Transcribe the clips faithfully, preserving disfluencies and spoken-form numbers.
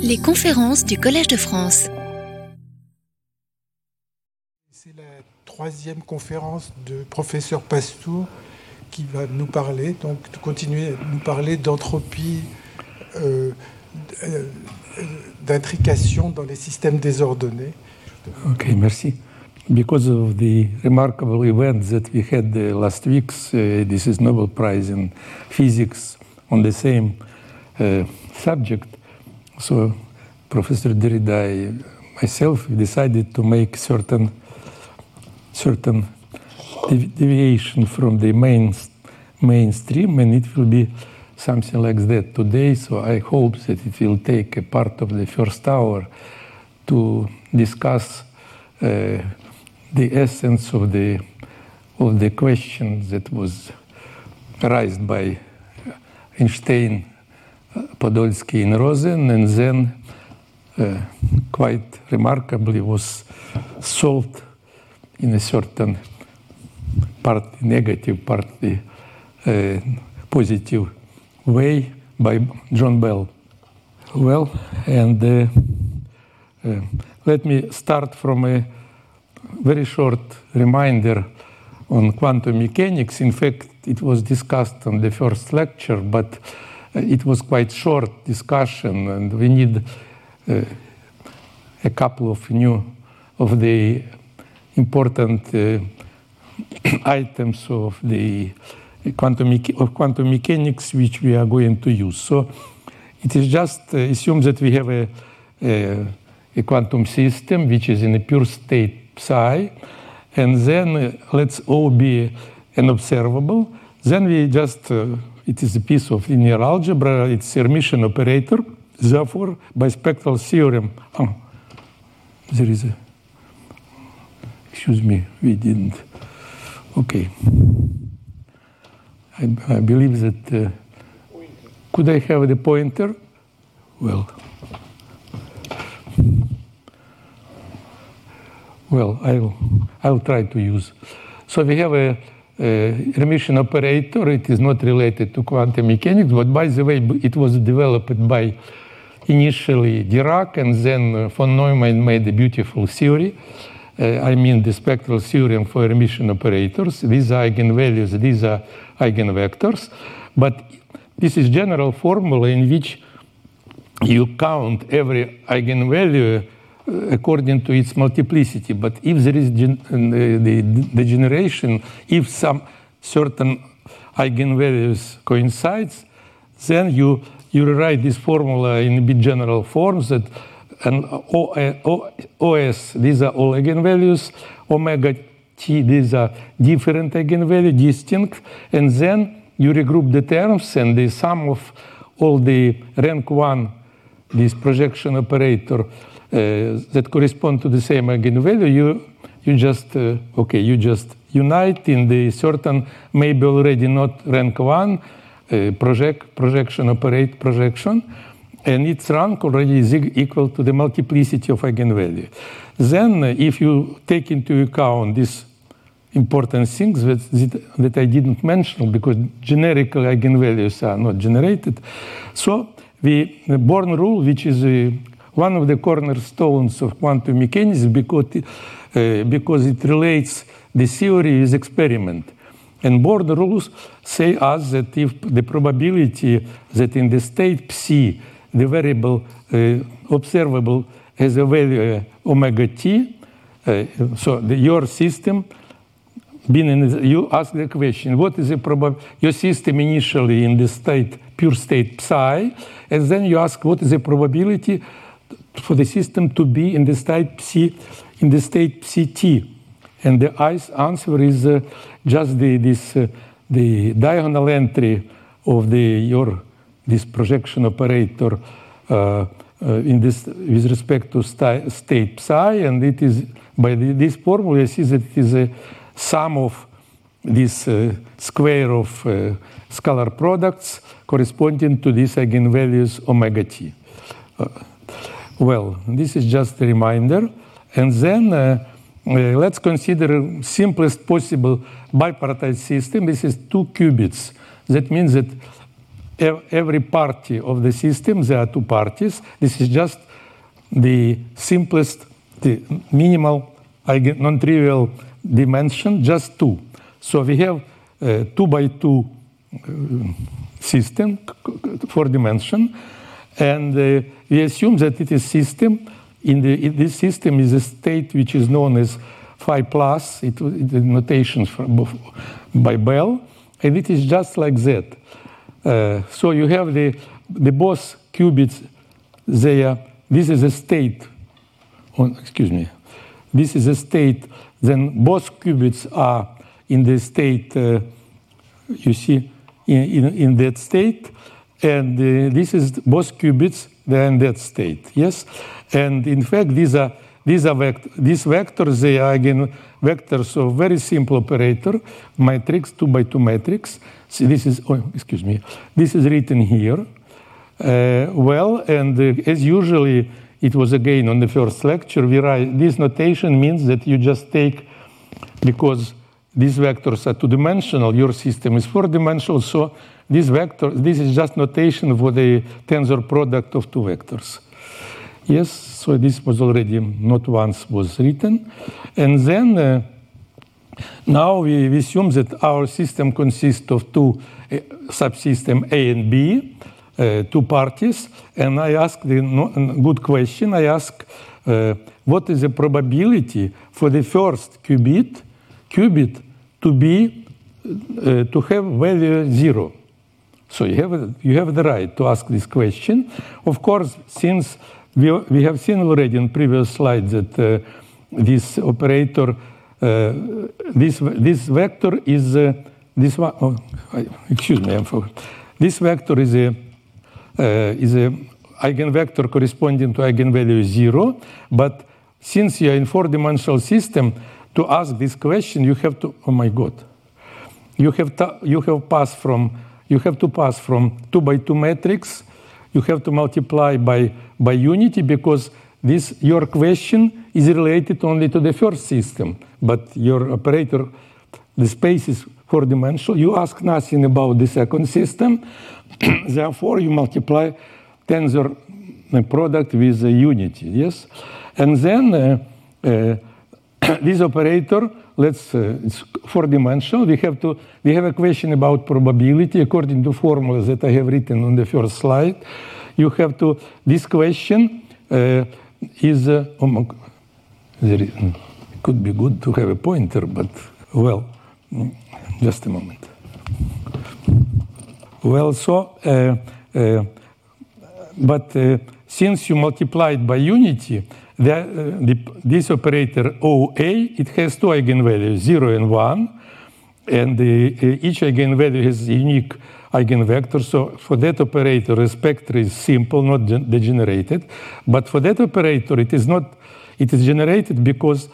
Les conférences du Collège de France. C'est la troisième conférence de professeur Pastur qui va nous parler, donc continuer à nous parler d'entropie, euh, d'intrication dans les systèmes désordonnés. Okay, merci. Because of the remarkable event that we had uh, last week, uh, this is Nobel Prize in Physics on the same uh, subject. So Professor Derrida and myself decided to make certain certain devi- deviation from the main mainstream, and it will be something like that today. So I hope that it will take a part of the first hour to discuss uh, the essence of the of the question that was raised by Einstein, Podolsky and Rosen, and then uh, quite remarkably was solved in a certain part negative, part uh, positive way by John Bell. Well, and uh, uh, let me start from a very short reminder on quantum mechanics. In fact, it was discussed on the first lecture, but it was quite short discussion, and we need uh, a couple of new of the important uh, items of the quantum mecha- of quantum mechanics which we are going to use. So it is just uh, assume that we have a, a a quantum system which is in a pure state psi, and then uh, let's O be an observable. Then we just uh, it is a piece of linear algebra. It's Hermitian operator. Therefore, by spectral theorem, oh, there is a. Excuse me, we didn't. Okay. I, I believe that. Uh, could I have the pointer? Well. Well, I'll I'll try to use. So we have a. Uh, Hermitian operator. It is not related to quantum mechanics, but by the way, it was developed by initially Dirac, and then uh, von Neumann made a beautiful theory. Uh, I mean the spectral theorem for Hermitian operators. These are eigenvalues, these are eigenvectors. But this is general formula in which you count every eigenvalue according to its multiplicity. But if there is gen- the, the degeneration, if some certain eigenvalues coincides, then you you write this formula in a bit general forms that and o, o, OS, these are all eigenvalues, omega t, these are different eigenvalues, distinct, and then you regroup the terms, and the sum of all the rank one, this projection operator, Uh, that correspond to the same eigenvalue, you you just uh, okay you just unite in the certain maybe already not rank one uh, project projection operate projection, and its rank already is equal to the multiplicity of eigenvalue. Then, uh, if you take into account these important things that that I didn't mention because generic eigenvalues are not generated, so we, the Born rule, which is a one of the cornerstones of quantum mechanics, because it, uh, because it relates the theory with experiment. And Born rules say us that if the probability that in the state psi the variable uh, observable has a value uh, omega t, uh, so the, your system, been in, you ask the question, what is the probab- your system initially in the state pure state psi, and then you ask what is the probability for the system to be in the state psi, in the state psi t, and the answer is uh, just the this uh, the diagonal entry of the your this projection operator uh, uh, in this with respect to sti- state psi, and it is by the, this formula you see that it is a sum of this uh, square of uh, scalar products corresponding to these eigenvalues omega t. Uh, Well, this is just a reminder, and then uh, uh, let's consider simplest possible bipartite system. This is two qubits. That means that every party of the system, there are two parties. This is just the simplest, the minimal, non-trivial dimension, just two. So we have a two by two system, four dimension, and uh, we assume that it is system. In, the, in this system is a state which is known as phi plus. It was the notation from, by Bell, and it is just like that. Uh, so you have the the both qubits. They are. This is a state. On, excuse me. This is a state. Then both qubits are in the state. Uh, you see, in, in in that state, and uh, this is both qubits. They're in that state. Yes. And in fact, these are these are vect- these vectors. They are again vectors of very simple operator matrix, two by two matrix. So this is oh, excuse me. This is written here. Uh, well, and uh, as usually, it was again on the first lecture. We write this notation means that you just take because these vectors are two-dimensional. Your system is four-dimensional. So this vector, this is just notation for the tensor product of two vectors. Yes, so this was already not once was written. And then uh, now we, we assume that our system consists of two uh, subsystems A and B, uh, two parties. And I ask the no, good question. I ask uh, what is the probability for the first qubit, qubit to be, uh, to have value zero? So you have, you have the right to ask this question. Of course, since We, we have seen already in previous slides that uh, this operator, uh, this this vector is uh, this one. Oh, excuse me, I'm forgot. This vector is a uh, is a eigenvector corresponding to eigenvalue zero. But since you are in four-dimensional system, to ask this question, you have to. Oh my God, you have to, you have passed from you have to pass from two by two matrix. You have to multiply by by unity because this your question is related only to the first system, but your operator, the space is four-dimensional. You ask nothing about the second system, therefore you multiply tensor product with a unity. Yes, and then uh, uh, this operator. Let's uh, it's four-dimensional. We have to we have a question about probability according to formula that I have written on the first slide. You have to this question uh, is uh, oh, it could be good to have a pointer, but well, just a moment. Well, so uh, uh, but uh, since you multiplied by unity. The, uh, the, this operator O A, it has two eigenvalues, zero and one, and the, uh, each eigenvalue has a unique eigenvector. So for that operator, the spectra is simple, not de- degenerated. But for that operator, it is not. It is generated because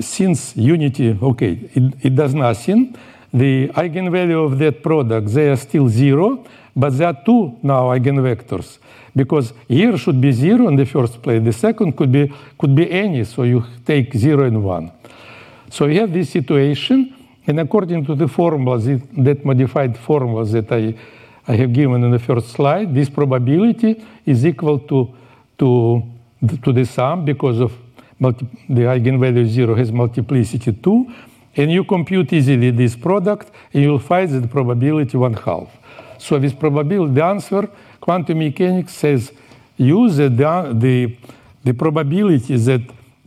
since unity, okay, it, it does nothing. The eigenvalue of that product, they are still zero, but there are two now eigenvectors. Because here should be zero in the first place, the second could be could be any, so you take zero and one. So you have this situation, and according to the formulas, that modified formulas that I, I have given in the first slide, this probability is equal to to to the sum because of multi, the eigenvalue zero has multiplicity two, and you compute easily this product, and you'll find that the probability one half. So with probability, the answer. Quantum mechanics says use the, the the probability that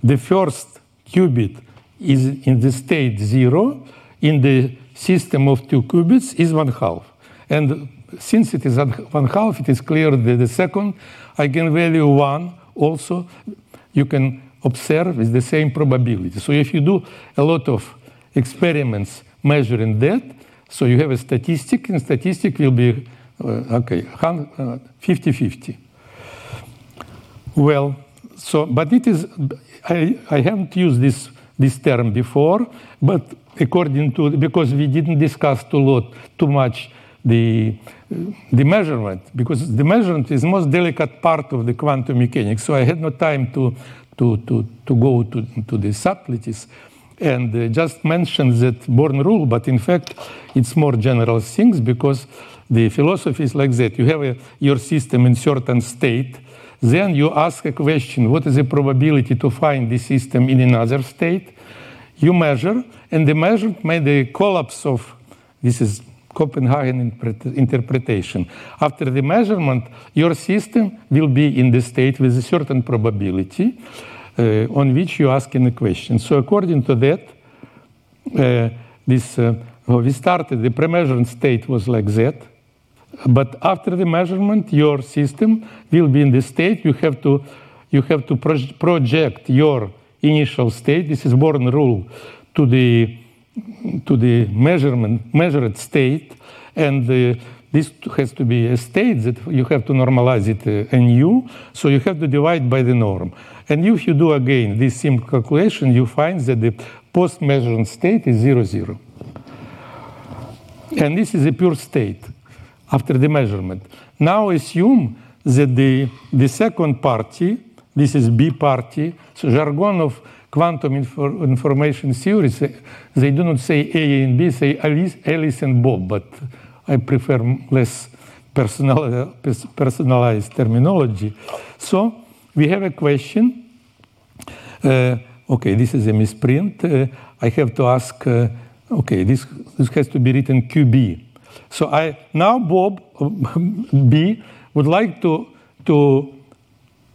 the first qubit is in the state zero in the system of two qubits is one half, and since it is one half, it is clear that the second eigenvalue one also you can observe is the same probability. So if you do a lot of experiments measuring that, so you have a statistic, and statistic will be. Okay, fifty-fifty. Well, so, but it is, I, I haven't used this, this term before, but according to, because we didn't discuss too lot, too much the, the measurement, because the measurement is the most delicate part of the quantum mechanics, so I had no time to, to, to, to go to, to the subtleties. And uh, just mentioned that Born rule, but in fact, it's more general things because the philosophy is like that. You have a, your system in certain state. Then you ask a question, what is the probability to find the system in another state? You measure, and the measure made a collapse of, this is Copenhagen interpretation. After the measurement, your system will be in the state with a certain probability uh, on which you ask in a question. So according to that, uh, this uh, we started, the pre-measured state was like that. But after the measurement, your system will be in the state. You have to, you have to proj- project your initial state. This is Born rule to the to the measurement measured state, and uh, this has to be a state that you have to normalize it uh, anew. So you have to divide by the norm. And if you do again this simple calculation, you find that the post-measured state is zero zero. And this is a pure state after the measurement. Now assume that the, the second party, this is B party, so jargon of quantum infor, information theories, they do not say A and B, say Alice, Alice and Bob, but I prefer less personal, personalized terminology. So we have a question. Uh, okay, this is a misprint. Uh, I have to ask, uh, okay, this, this has to be written Q B. So I now Bob B would like to to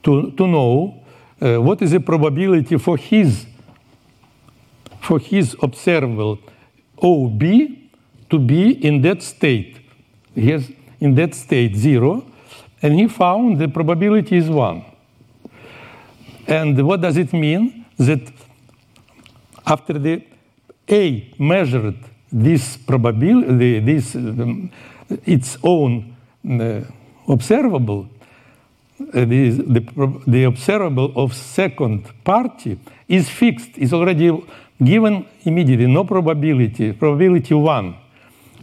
to to know uh, what is the probability for his for his observable O B to be in that state. He has in that state zero, and he found the probability is one. And what does it mean? That after the A measured this probability, this um, its own uh, observable, uh, the, the, the observable of second party is fixed, is already given immediately, no probability, probability one.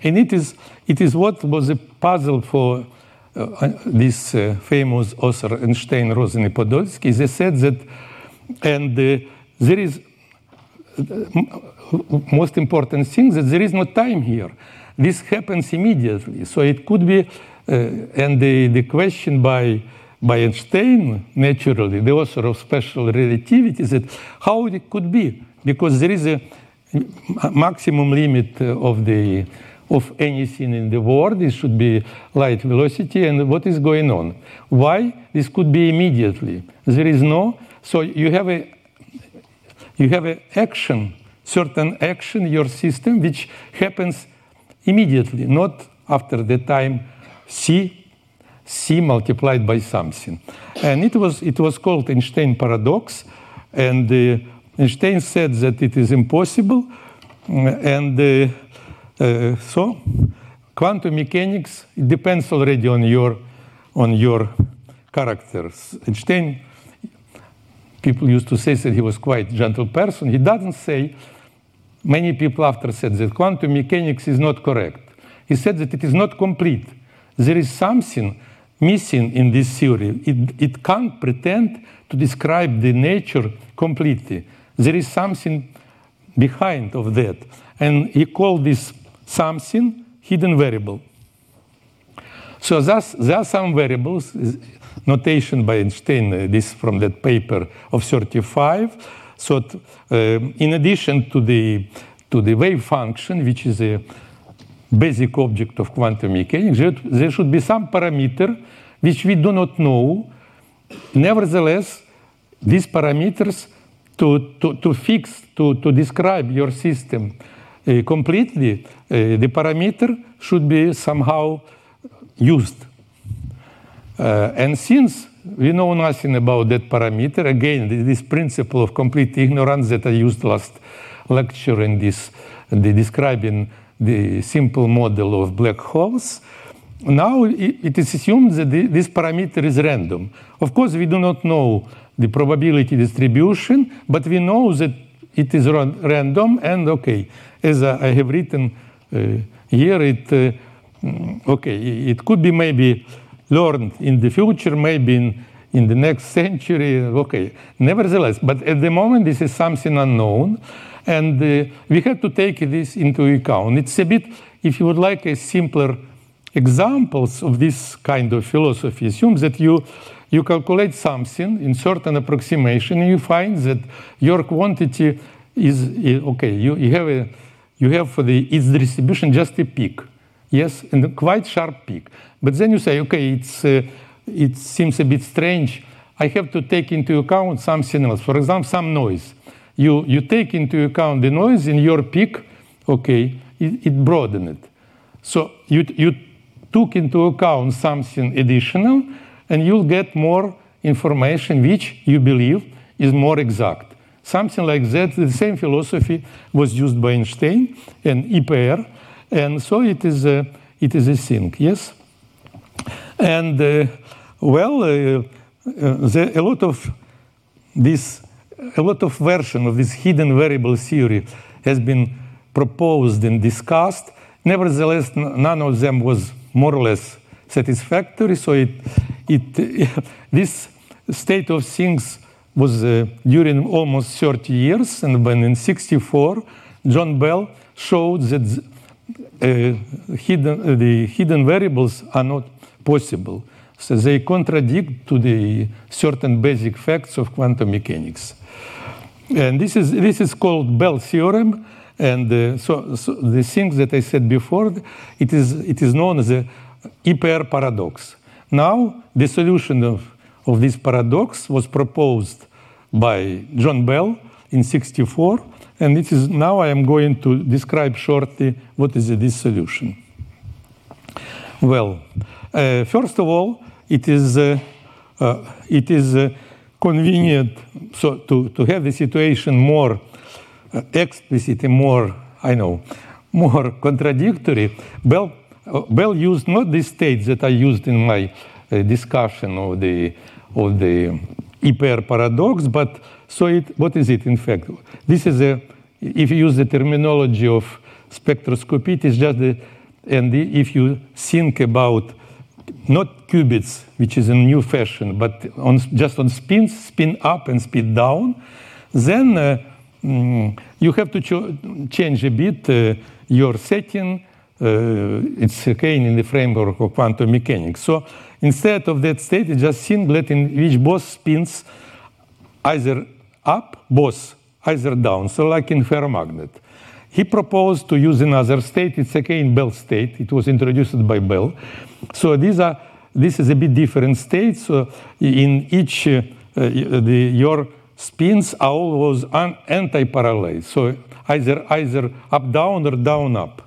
And it is, it is what was a puzzle for uh, this uh, famous author Einstein, Rosen, and Podolsky. They said that, and uh, there is, most important thing that there is no time here. This happens immediately. So it could be, uh, and the, the question by, by Einstein, naturally, the author of special relativity, is that how it could be, because there is a maximum limit of, the, of anything in the world. It should be light velocity, and what is going on? Why? This could be immediately. There is no, so you have a You have an action, certain action, your system, which happens immediately, not after the time c, c multiplied by something. And it was it was called Einstein paradox. And uh, Einstein said that it is impossible. And uh, uh, so, quantum mechanics, it depends already on your on your characters. Einstein. People used to say that he was quite a gentle person. He doesn't say, many people after said that quantum mechanics is not correct. He said that it is not complete. There is something missing in this theory. It, it can't pretend to describe the nature completely. There is something behind of that. And he called this something hidden variable. So thus, there are some variables. Notation by Einstein, uh, this from that paper of thirty-five. So, t- uh, in addition to the to the wave function, which is a basic object of quantum mechanics, there should be some parameter which we do not know. Nevertheless, these parameters to to, to fix to to describe your system uh, completely, uh, the parameter should be somehow used. Uh, and since we know nothing about that parameter, again, this principle of complete ignorance that I used last lecture in this, the describing the simple model of black holes, now it, it is assumed that the, this parameter is random. Of course, we do not know the probability distribution, but we know that it is ra- random, and okay, as I have written uh, here, it uh, okay, it could be maybe learned in the future, maybe in, in the next century, okay. Nevertheless, but at the moment, this is something unknown, and uh, we have to take this into account. It's a bit, if you would like, a simpler Examples of this kind of philosophy assume that you, you calculate something in certain approximation, and you find that your quantity is, okay, you, you have, a, you have for the, its distribution just a peak, yes, and a quite sharp peak. But then you say, okay, it's, uh, it seems a bit strange. I have to take into account something else, for example, some noise. You, you take into account the noise in your peak, okay, it, it broadened it. So you, you took into account something additional, and you'll get more information which you believe is more exact. Something like that. The same philosophy was used by Einstein and I P R, and so it is a, it is a thing, yes? And, uh, well, uh, uh, there, a lot of this, a lot of version of this hidden variable theory has been proposed and discussed. Nevertheless, none of them was more or less satisfactory. So it, it, this state of things was uh, during almost thirty years, and when in sixty-four, John Bell showed that uh, hidden, uh, the hidden variables are not possible. So they contradict to the certain basic facts of quantum mechanics. And this is, this is called Bell theorem. And uh, so, so the things that I said before, it is, it is known as the I P R paradox. Now, the solution of, of this paradox was proposed by John Bell in sixty-four, and it is, now I am going to describe shortly what is this solution. Well, uh, first of all, it is, uh, uh, it is uh, convenient so to, to have the situation more explicit and more, I know, more contradictory. Bell, Bell used not the states that I used in my uh, discussion of the of the I P R paradox, but so it. What is it in fact? This is a. If you use the terminology of spectroscopy, it is just the. And the, if you think about not qubits, which is a new fashion, but on just on spins, spin up and spin down, then. Uh, Mm, you have to cho- change a bit uh, your setting. Uh, it's again in the framework of quantum mechanics. So instead of that state, it's just singlet in which both spins either up, both, either down. So like in ferromagnet. He proposed to use another state. It's again Bell state. It was introduced by Bell. So these are, this is a bit different state. So in each, uh, uh, the, your spins are always anti-parallel, so either either up-down or down-up,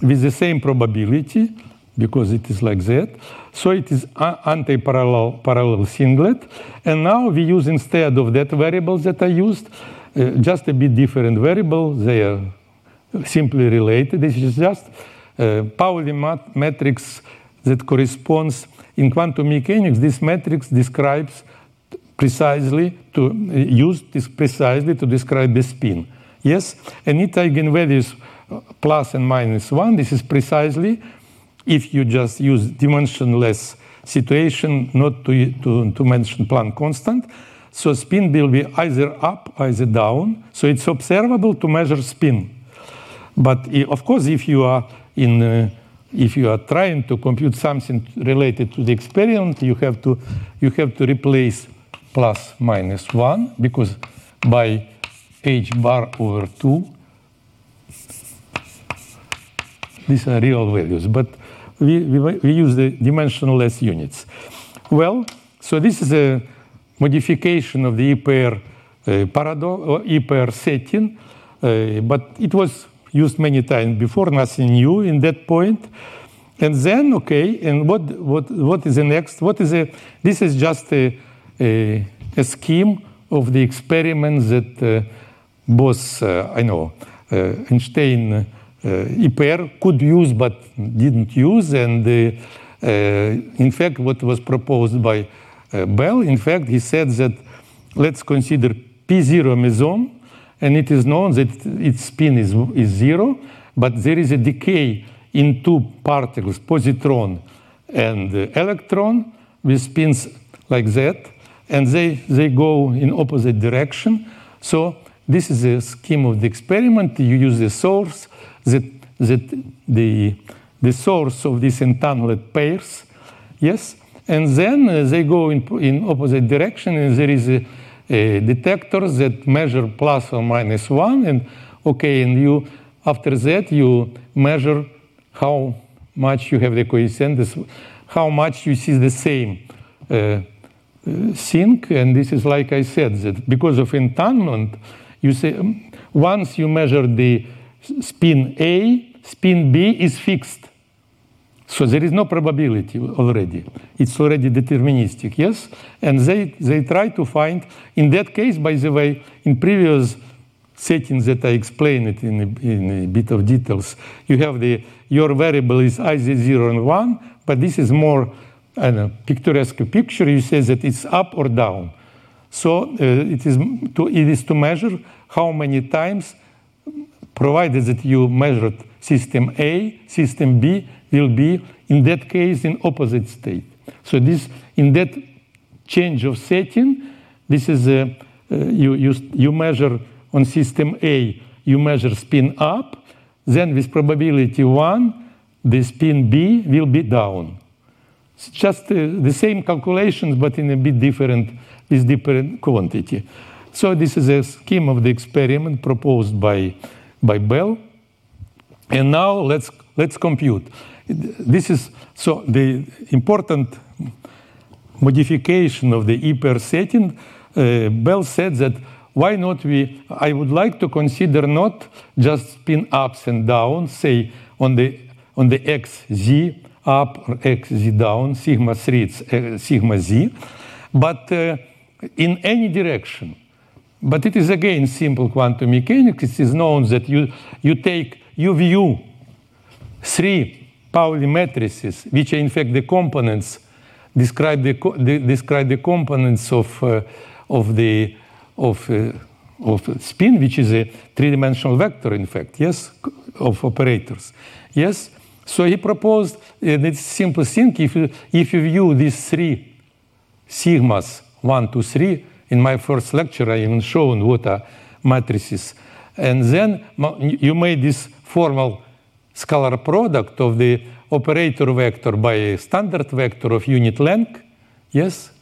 with the same probability, because it is like that. So it is anti-parallel parallel singlet. And now we use instead of that variable that I used, uh, just a bit different variable. They are simply related. This is just uh, Pauli mat- matrix that corresponds in quantum mechanics. This matrix describes precisely to uh, use this precisely to describe the spin. Yes, and its eigenvalues uh, plus and minus one. This is precisely if you just use dimensionless situation, not to, to, to mention Planck constant. So spin will be either up, either down. So it's observable to measure spin. But uh, of course, if you are in uh, if you are trying to compute something related to the experiment, you have to you have to replace plus minus one, because by h bar over two, these are real values, but we, we, we use the dimensionless units. Well, so this is a modification of the I P R uh, paradox, or I P R setting, uh, but it was used many times before, nothing new in that point. And then, okay, and what, what, what is the next? What is a, this is just a, A, a scheme of the experiments that uh, both, uh, I know, uh, Einstein, uh, I P R could use but didn't use. And uh, uh, in fact, what was proposed by uh, Bell, in fact, he said that let's consider P zero meson, and it is known that its spin is, is zero, but there is a decay in two particles, positron and uh, electron, with spins like that. And they, they go in opposite direction. So this is a scheme of the experiment. You use a source that, that the, the source of these entangled pairs, yes? And then uh, they go in, in opposite direction, and there is a, a detector that measure plus or minus one, and okay, and you, after that, you measure how much you have the coincidence, how much you see the same uh, thing, and this is like I said, that because of entanglement, you say, um, once you measure the spin A, spin B is fixed. So there is no probability already. It's already deterministic, yes? And they, they try to find, in that case, by the way, in previous settings that I explained it in a, in a bit of details, you have the, your variable is either zero and one, but this is more, I don't know, picturesque picture. You say that it's up or down. So uh, it, is to, it is to measure how many times, provided that you measured system A, system B, will be, in that case, in opposite state. So this, in that change of setting, this is, a, uh, you, you, you measure on system A, you measure spin up, then with probability one, the spin B will be down. It's just uh, the same calculations, but in a bit different, with different quantity. So this is a scheme of the experiment proposed by, by Bell. And now let's, let's compute. This is, so the important modification of the E-pair setting, uh, Bell said that why not we, I would like to consider not just spin ups and downs, say on the, on the X, Z up or X, Z down, sigma three, it's uh, sigma Z, but uh, in any direction. But it is again simple quantum mechanics. It is known that you, you take, you view three Pauli matrices, which are in fact the components, describe the, co the, describe the components of, uh, of, the, of, uh, of spin, which is a three-dimensional vector, in fact, yes, of operators. Yes, so he proposed uh, this simple thing, if you, if you view these three sigmas, one, two, three, in my first lecture I even shown what are matrices, and then you made this formal scalar product of the operator vector by a standard vector of unit length, yes?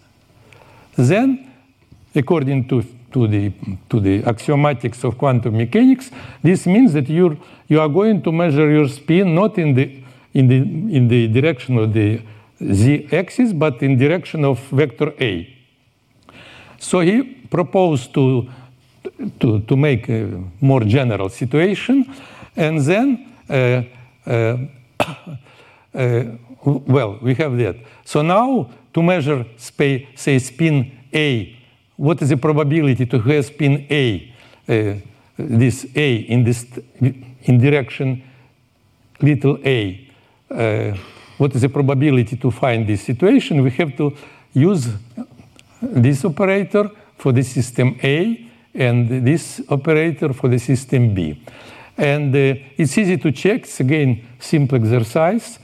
Then, according to, to, the, to the axiomatics of quantum mechanics, this means that you're, you are going to measure your spin not in the, in the, in the direction of the z-axis, but in direction of vector A. So he proposed to, to, to make a more general situation, and then Uh, uh, uh, well, we have that. So now, to measure, say, spin A, what is the probability to have spin A, uh, this A in this in direction little a? Uh, what is the probability to find this situation? We have to use this operator for the system A and this operator for the system B. And uh, it's easy to check. It's again simple exercise.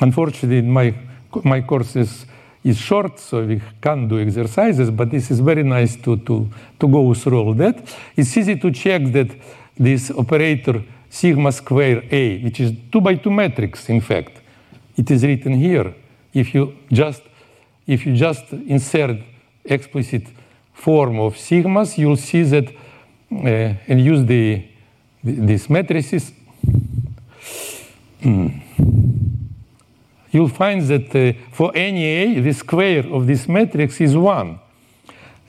Unfortunately, my my course is, is short, so we can't do exercises. But this is very nice to to to go through all that. It's easy to check that this operator sigma square A, which is two by two matrix, in fact, it is written here. If you just if you just insert explicit form of sigmas, you'll see that uh, and use the these matrices, you'll find that uh, for any A, the square of this matrix is one.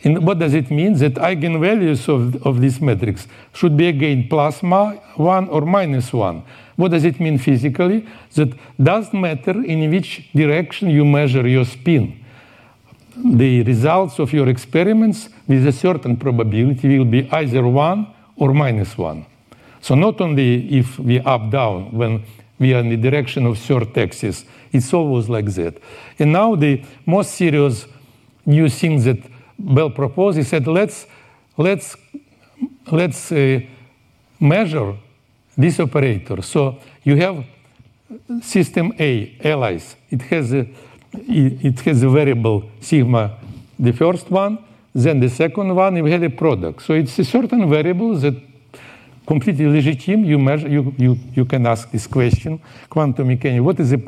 And what does it mean? That eigenvalues of, of this matrix should be again plus one or minus one. What does it mean physically? That doesn't matter in which direction you measure your spin. The results of your experiments with a certain probability will be either one or minus one. So not only if we up-down, when we are in the direction of third axis, it's always like that. And now the most serious new thing that Bell proposed, he said, let's, let's, let's uh, measure this operator. So you have system A, allies. It has a, it has a variable sigma, the first one, then the second one, we had a product. So it's a certain variable that completely legitimate. You measure, you, you, you can ask this question, quantum mechanics. What is the,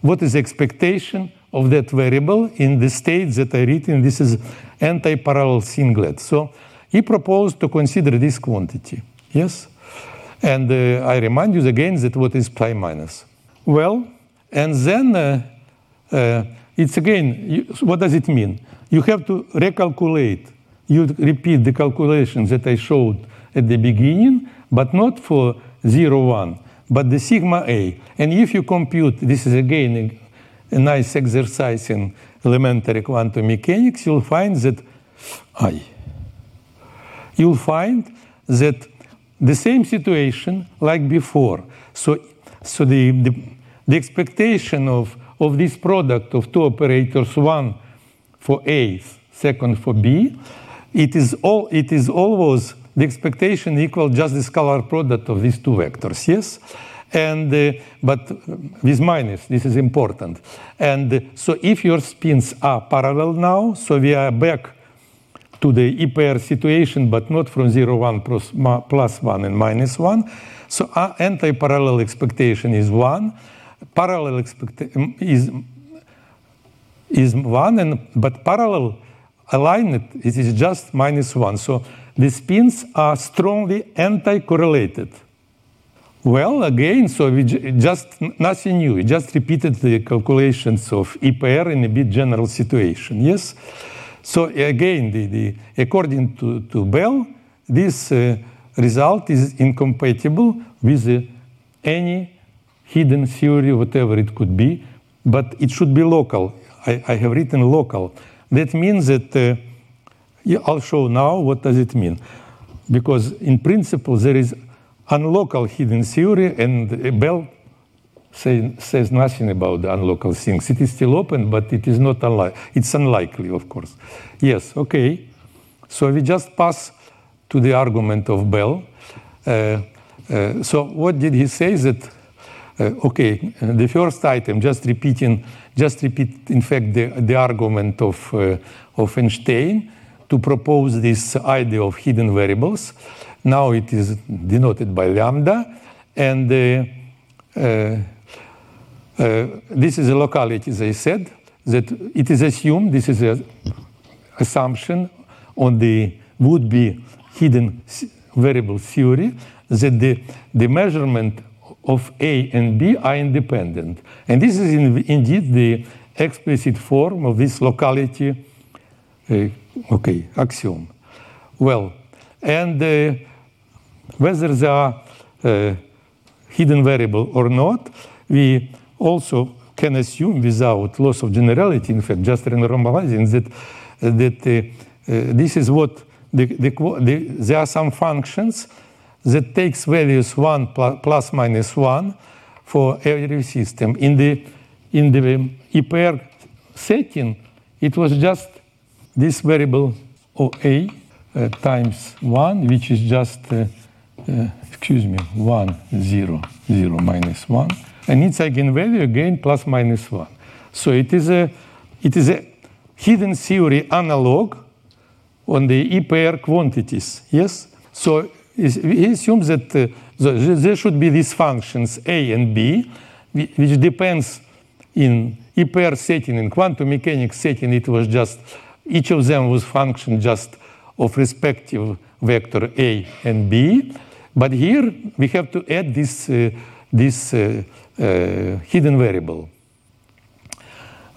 what is the expectation of that variable in the state that I read? And this is anti-parallel singlet. So he proposed to consider this quantity. Yes, and uh, I remind you again that what is pi minus. Well, and then uh, uh, it's again. You, what does it mean? You have to recalculate. You repeat the calculations that I showed at the beginning, but not for zero one, but the sigma A. And if you compute, this is again a, a nice exercise in elementary quantum mechanics, you'll find that I. You'll find that the same situation like before. So, so the, the, the expectation of, of this product of two operators, one for A, second for B, It is, all, it is always the expectation equal just the scalar product of these two vectors, yes? And, uh, but with minus, this is important. And uh, so if your spins are parallel now, so we are back to the E-pair situation, but not from zero, one, plus, plus one and minus one. So our anti-parallel expectation is one. Parallel expectation is, is one, and, but parallel aligned, it is just minus one. So the spins are strongly anti-correlated. Well, again, so we just nothing new. We just repeated the calculations of E-pair in a bit general situation. Yes. So again, the, the, according to, to Bell, this uh, result is incompatible with uh, any hidden theory, whatever it could be. But it should be local. I, I have written local. That means that uh, I'll show now what does it mean, because in principle there is unlocal hidden theory, and Bell say, says nothing about the unlocal things. It is still open, but it is not unlikely. It's unlikely, of course. Yes. Okay. So we just pass to the argument of Bell. Uh, uh, so what did he say? That Uh, okay, uh, the first item, just repeating, just repeat, in fact, the, the argument of, uh, of Einstein to propose this idea of hidden variables. Now it is denoted by lambda, and uh, uh, uh, this is a locality, as I said, that it is assumed, this is an assumption on the would-be hidden variable theory, that the, the measurement of A and B are independent. And this is in, indeed the explicit form of this locality uh, okay, axiom. Well, and uh, whether they are uh, hidden variable or not, we also can assume without loss of generality, in fact, just renormalizing that, uh, that uh, uh, this is what, the, the, the, there are some functions that takes values one plus minus one for every system. In the in the E-pair setting, it was just this variable O A uh, times one, which is just uh, uh, excuse me one zero zero minus one, and its eigenvalue again plus minus one. So it is a it is a hidden theory analog on the E-pair quantities. Yes, so. He assumes that uh, there should be these functions A and B, which depends in E-pair setting, in quantum mechanics setting, it was just, each of them was function just of respective vector A and B. But here we have to add this, uh, this uh, uh, hidden variable.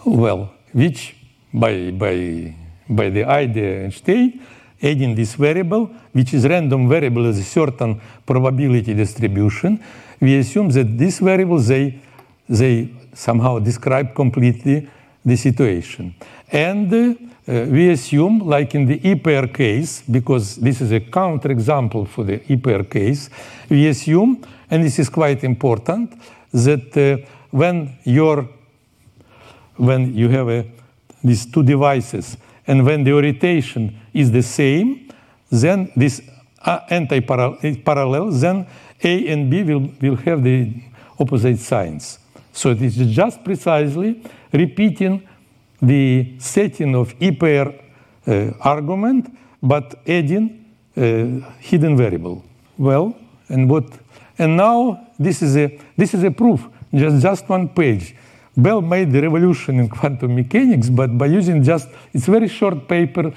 Well, which by, by, by the idea Einstein, adding this variable, which is random variable as a certain probability distribution, we assume that these variables, they, they somehow describe completely the situation. And uh, we assume, like in the E-pair case, because this is a counterexample for the E-pair case, we assume, and this is quite important, that uh, when, you're, when you have a, these two devices, and when the orientation is the same, then this anti-parallel, then A and B will, will have the opposite signs. So this is just precisely repeating the setting of E-pair uh, argument, but adding a hidden variable. Well, And what? And now this is a this is a proof. Just just one page. Bell made the revolution in quantum mechanics, but by using just it's very short paper,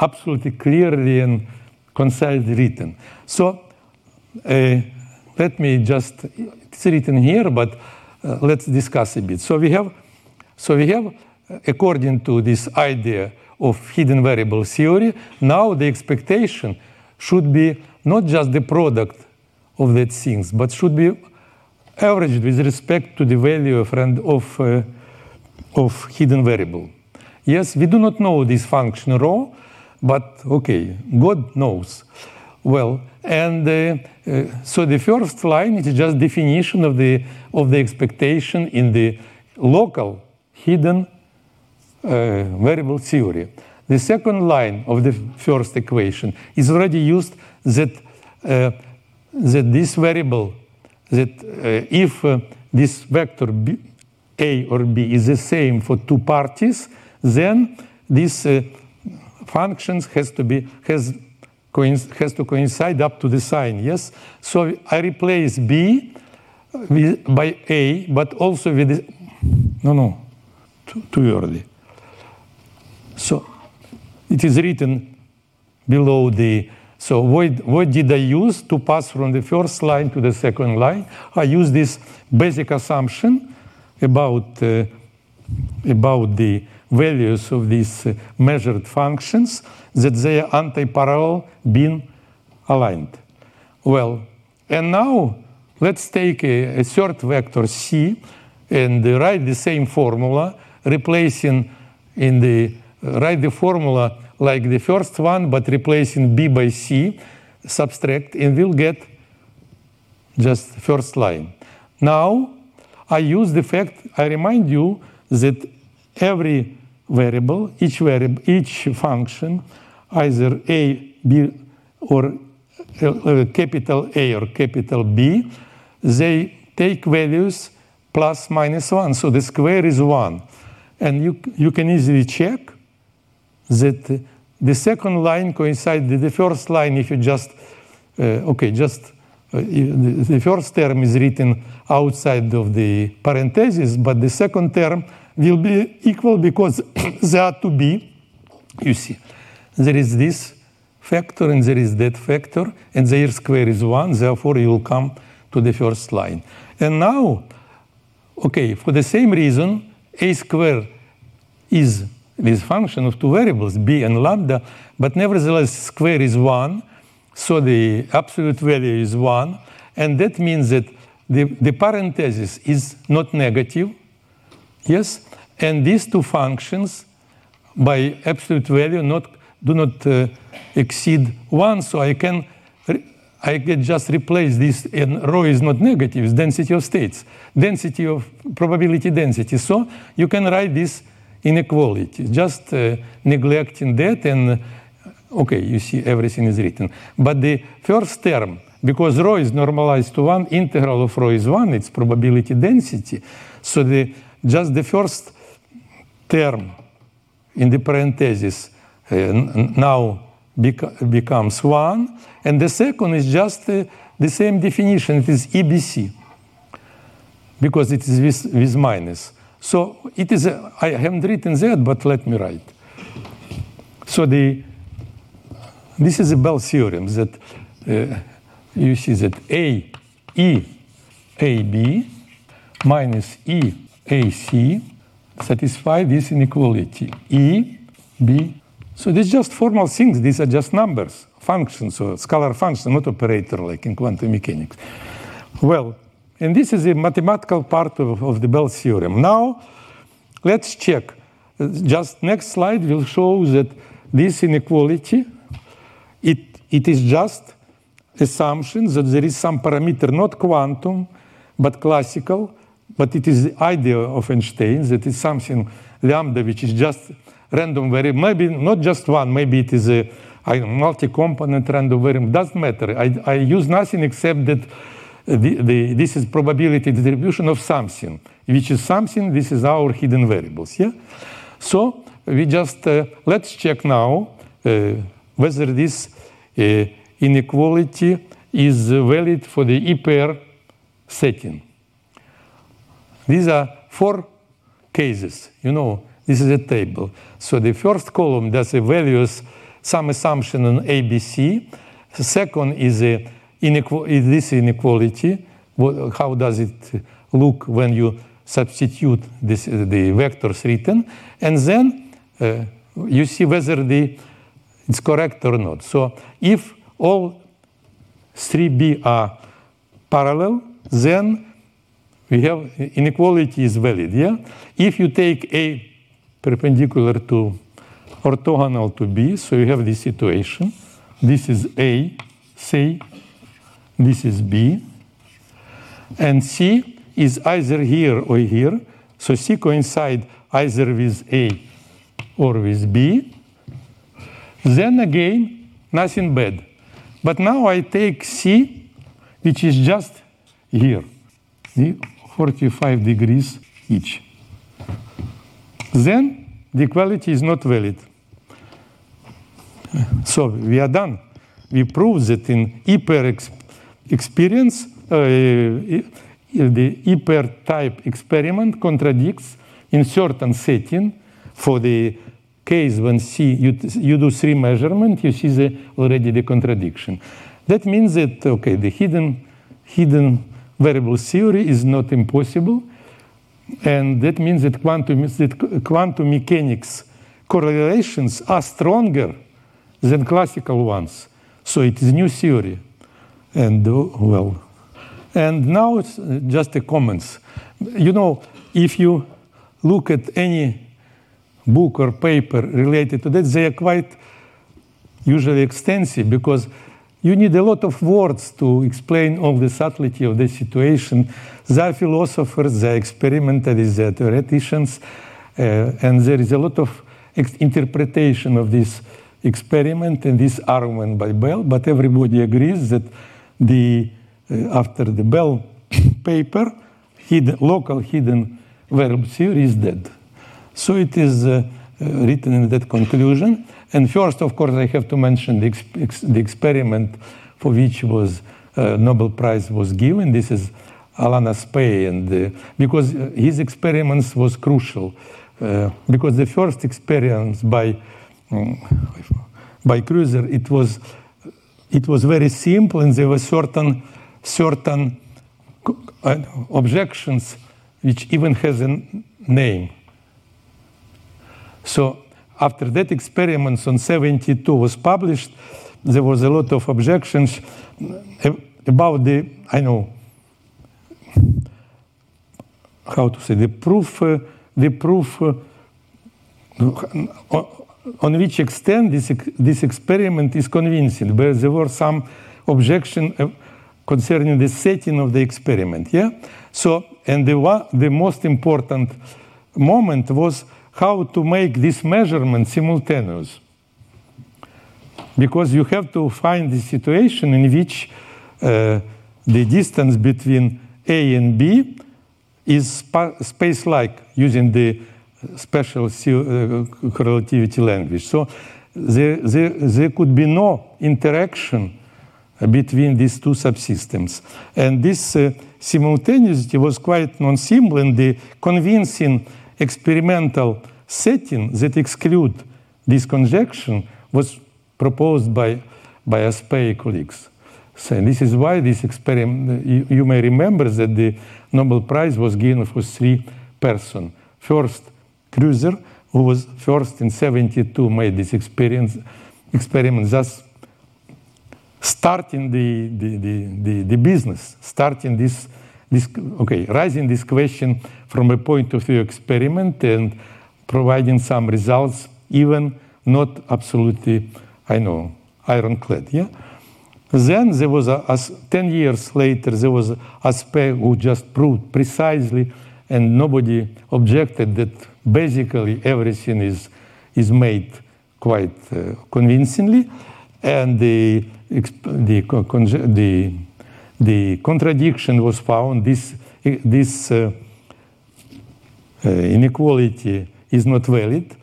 absolutely clearly and concisely written. So uh, let me just it's written here, but uh, let's discuss a bit. So we have so we have according to this idea of hidden variable theory, now the expectation should be not just the product of that things, but should be averaged with respect to the value of of, uh, of hidden variable. Yes, we do not know this function rho, but okay, God knows. Well, and uh, uh, so the first line is just definition of the of the expectation in the local hidden Uh, variable theory. The second line of the first equation is already used that uh, that this variable, that uh, if uh, this vector B, A or B is the same for two parties, then this uh, functions has to be has has to coincide up to the sign. Yes. So I replace B with, by A, but also with the, no no too, too early. So it is written below the, so what, what did I use to pass from the first line to the second line? I use this basic assumption about, uh, about the values of these uh, measured functions, that they are anti-parallel being aligned. Well, and now let's take a, a third vector C and write the same formula, replacing in the Uh, write the formula like the first one, but replacing B by C, subtract, and we'll get just first line. Now, I use the fact, I remind you that every variable, each variable, each function, either A, B, or uh, uh, capital A or capital B, they take values plus minus one, so the square is one. And you, you can easily check that the second line coincides with the first line if you just, uh, okay, just uh, the first term is written outside of the parentheses, but the second term will be equal because they are to be, you see, there is this factor and there is that factor, and their square is one, therefore you will come to the first line. And now, okay, for the same reason, a square is this function of two variables, b and lambda, but nevertheless square is one, so the absolute value is one, and that means that the, the parenthesis is not negative, yes, and these two functions by absolute value not, do not uh, exceed one, so I can, I can just replace this, and rho is not negative, it's density of states, density of probability density, so you can write this inequality, just uh, neglecting that, and okay, you see everything is written. But the first term, because rho is normalized to one, integral of rho is one, it's probability density. So the just the first term in the parenthesis uh, now beca becomes one, and the second is just uh, the same definition. It is E B C because it is with, with minus. So it is, a, I haven't written that, but let me write. So the, this is a Bell theorem that uh, you see that A, E, A B minus E, A C satisfy this inequality, E, B. So these just formal things, these are just numbers, functions, or scalar functions, not operator like in quantum mechanics. Well. And this is the mathematical part of, of the Bell theorem. Now, let's check. Just next slide will show that this inequality, it, it is just assumption that there is some parameter, not quantum, but classical, but it is the idea of Einstein, that is something lambda, which is just random variable, maybe not just one, maybe it is a, a multi-component random variable, doesn't matter. I, I use nothing except that The, the, this is probability distribution of something, which is something, this is our hidden variables, yeah? So we just, uh, let's check now uh, whether this uh, inequality is valid for the E-pair setting. These are four cases. You know, this is a table. So the first column does a values, some assumption on A B C. The second is a inequality, is this inequality. What, how does it look when you substitute this, the vectors written? And then uh, you see whether the, it's correct or not. So if all three B are parallel, then we have inequality is valid, yeah? If you take A perpendicular to orthogonal to B, so you have this situation. This is A, say, this is B, and C is either here or here. So C coincides either with A or with B. Then again, nothing bad. But now I take C, which is just here, forty-five degrees each. Then the equality is not valid. So we are done. We prove that in E-pair ex- experience, uh, the E-pair type experiment contradicts in certain setting for the case when C, you, you do three measurements, you see the, already the contradiction. That means that, okay, the hidden, hidden variable theory is not impossible. And that means that quantum, that quantum mechanics correlations are stronger than classical ones. So it is new theory. And well, and now it's just the comments. You know, if you look at any book or paper related to that, they are quite usually extensive because you need a lot of words to explain all the subtlety of the situation. They are philosophers, they are experimentalists, they are theoreticians, uh, and there is a lot of ex- interpretation of this experiment and this argument by Bell, but everybody agrees that the, uh, after the Bell paper, hidden, local hidden variable theory is dead. So it is uh, uh, written in that conclusion. And first, of course, I have to mention the, ex- the experiment for which was uh, Nobel Prize was given. This is Alain Aspect, and uh, because his experiments was crucial, uh, because the first experiments by um, by Clauser, it was it was very simple, and there were certain certain objections which even has a name. So after that experiments on seventy-two was published, there was a lot of objections about the, I know, how to say, the proof, uh, the proof uh, on which extent this, this experiment is convincing, but there were some objection uh, concerning the setting of the experiment, yeah? So, and the, one, the most important moment was how to make this measurement simultaneous. Because you have to find the situation in which uh, the distance between A and B is spa- space-like using the special c- uh, relativity language. So there, there, there could be no interaction between these two subsystems. And this uh, simultaneity was quite non-simple, and the convincing experimental setting that exclude this conjecture was proposed by, by Aspect colleagues. So this is why this experiment, you, you may remember that the Nobel Prize was given for three persons. First, Clauser, who was first in seventy-two made this experience, experiment, thus starting the, the, the, the, the business, starting this This, okay, raising this question from a point of view experiment and providing some results, even not absolutely, I know, ironclad, yeah? Then there was, a, as ten years later, there was Aspect who just proved precisely, and nobody objected that basically everything is, is made quite uh, convincingly, and the, the, the The contradiction was found. This, this uh, uh, inequality is not valid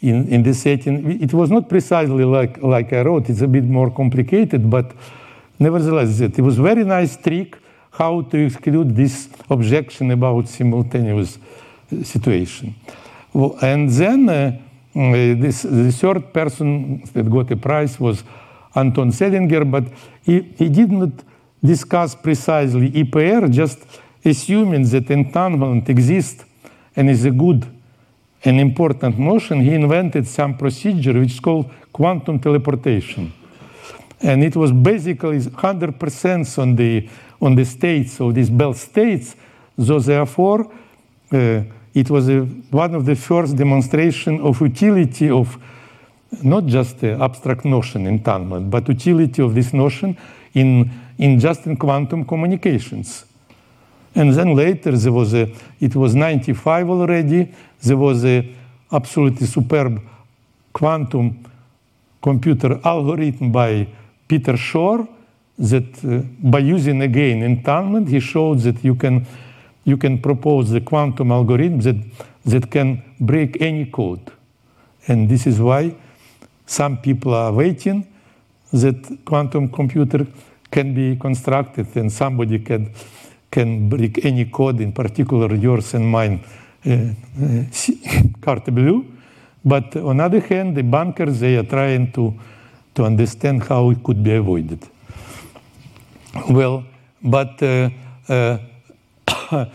in, in the setting. It was not precisely like, like I wrote. It's a bit more complicated, but Nevertheless, it was a very nice trick how to exclude this objection about simultaneous situation. And then uh, this, the third person that got a prize was Anton Zeilinger, but he, he did not discuss precisely E P R, just assuming that entanglement exists and is a good an important notion. He invented some procedure which is called quantum teleportation. And it was basically one hundred percent on the, on the states of these Bell states. So therefore, uh, it was a, one of the first demonstration of utility of not just the abstract notion entanglement, but utility of this notion in, in just in quantum communications. And then later there was a, it was ninety-five already, there was an absolutely superb quantum computer algorithm by Peter Shor that uh, by using again entanglement, he showed that you can, you can propose the quantum algorithm that, that can break any code. And this is why some people are waiting that quantum computer can be constructed and somebody can can break any code, in particular yours and mine, uh, uh, carte bleue. But on the other hand, the bankers, they are trying to, to understand how it could be avoided. Well, but, uh, uh, uh,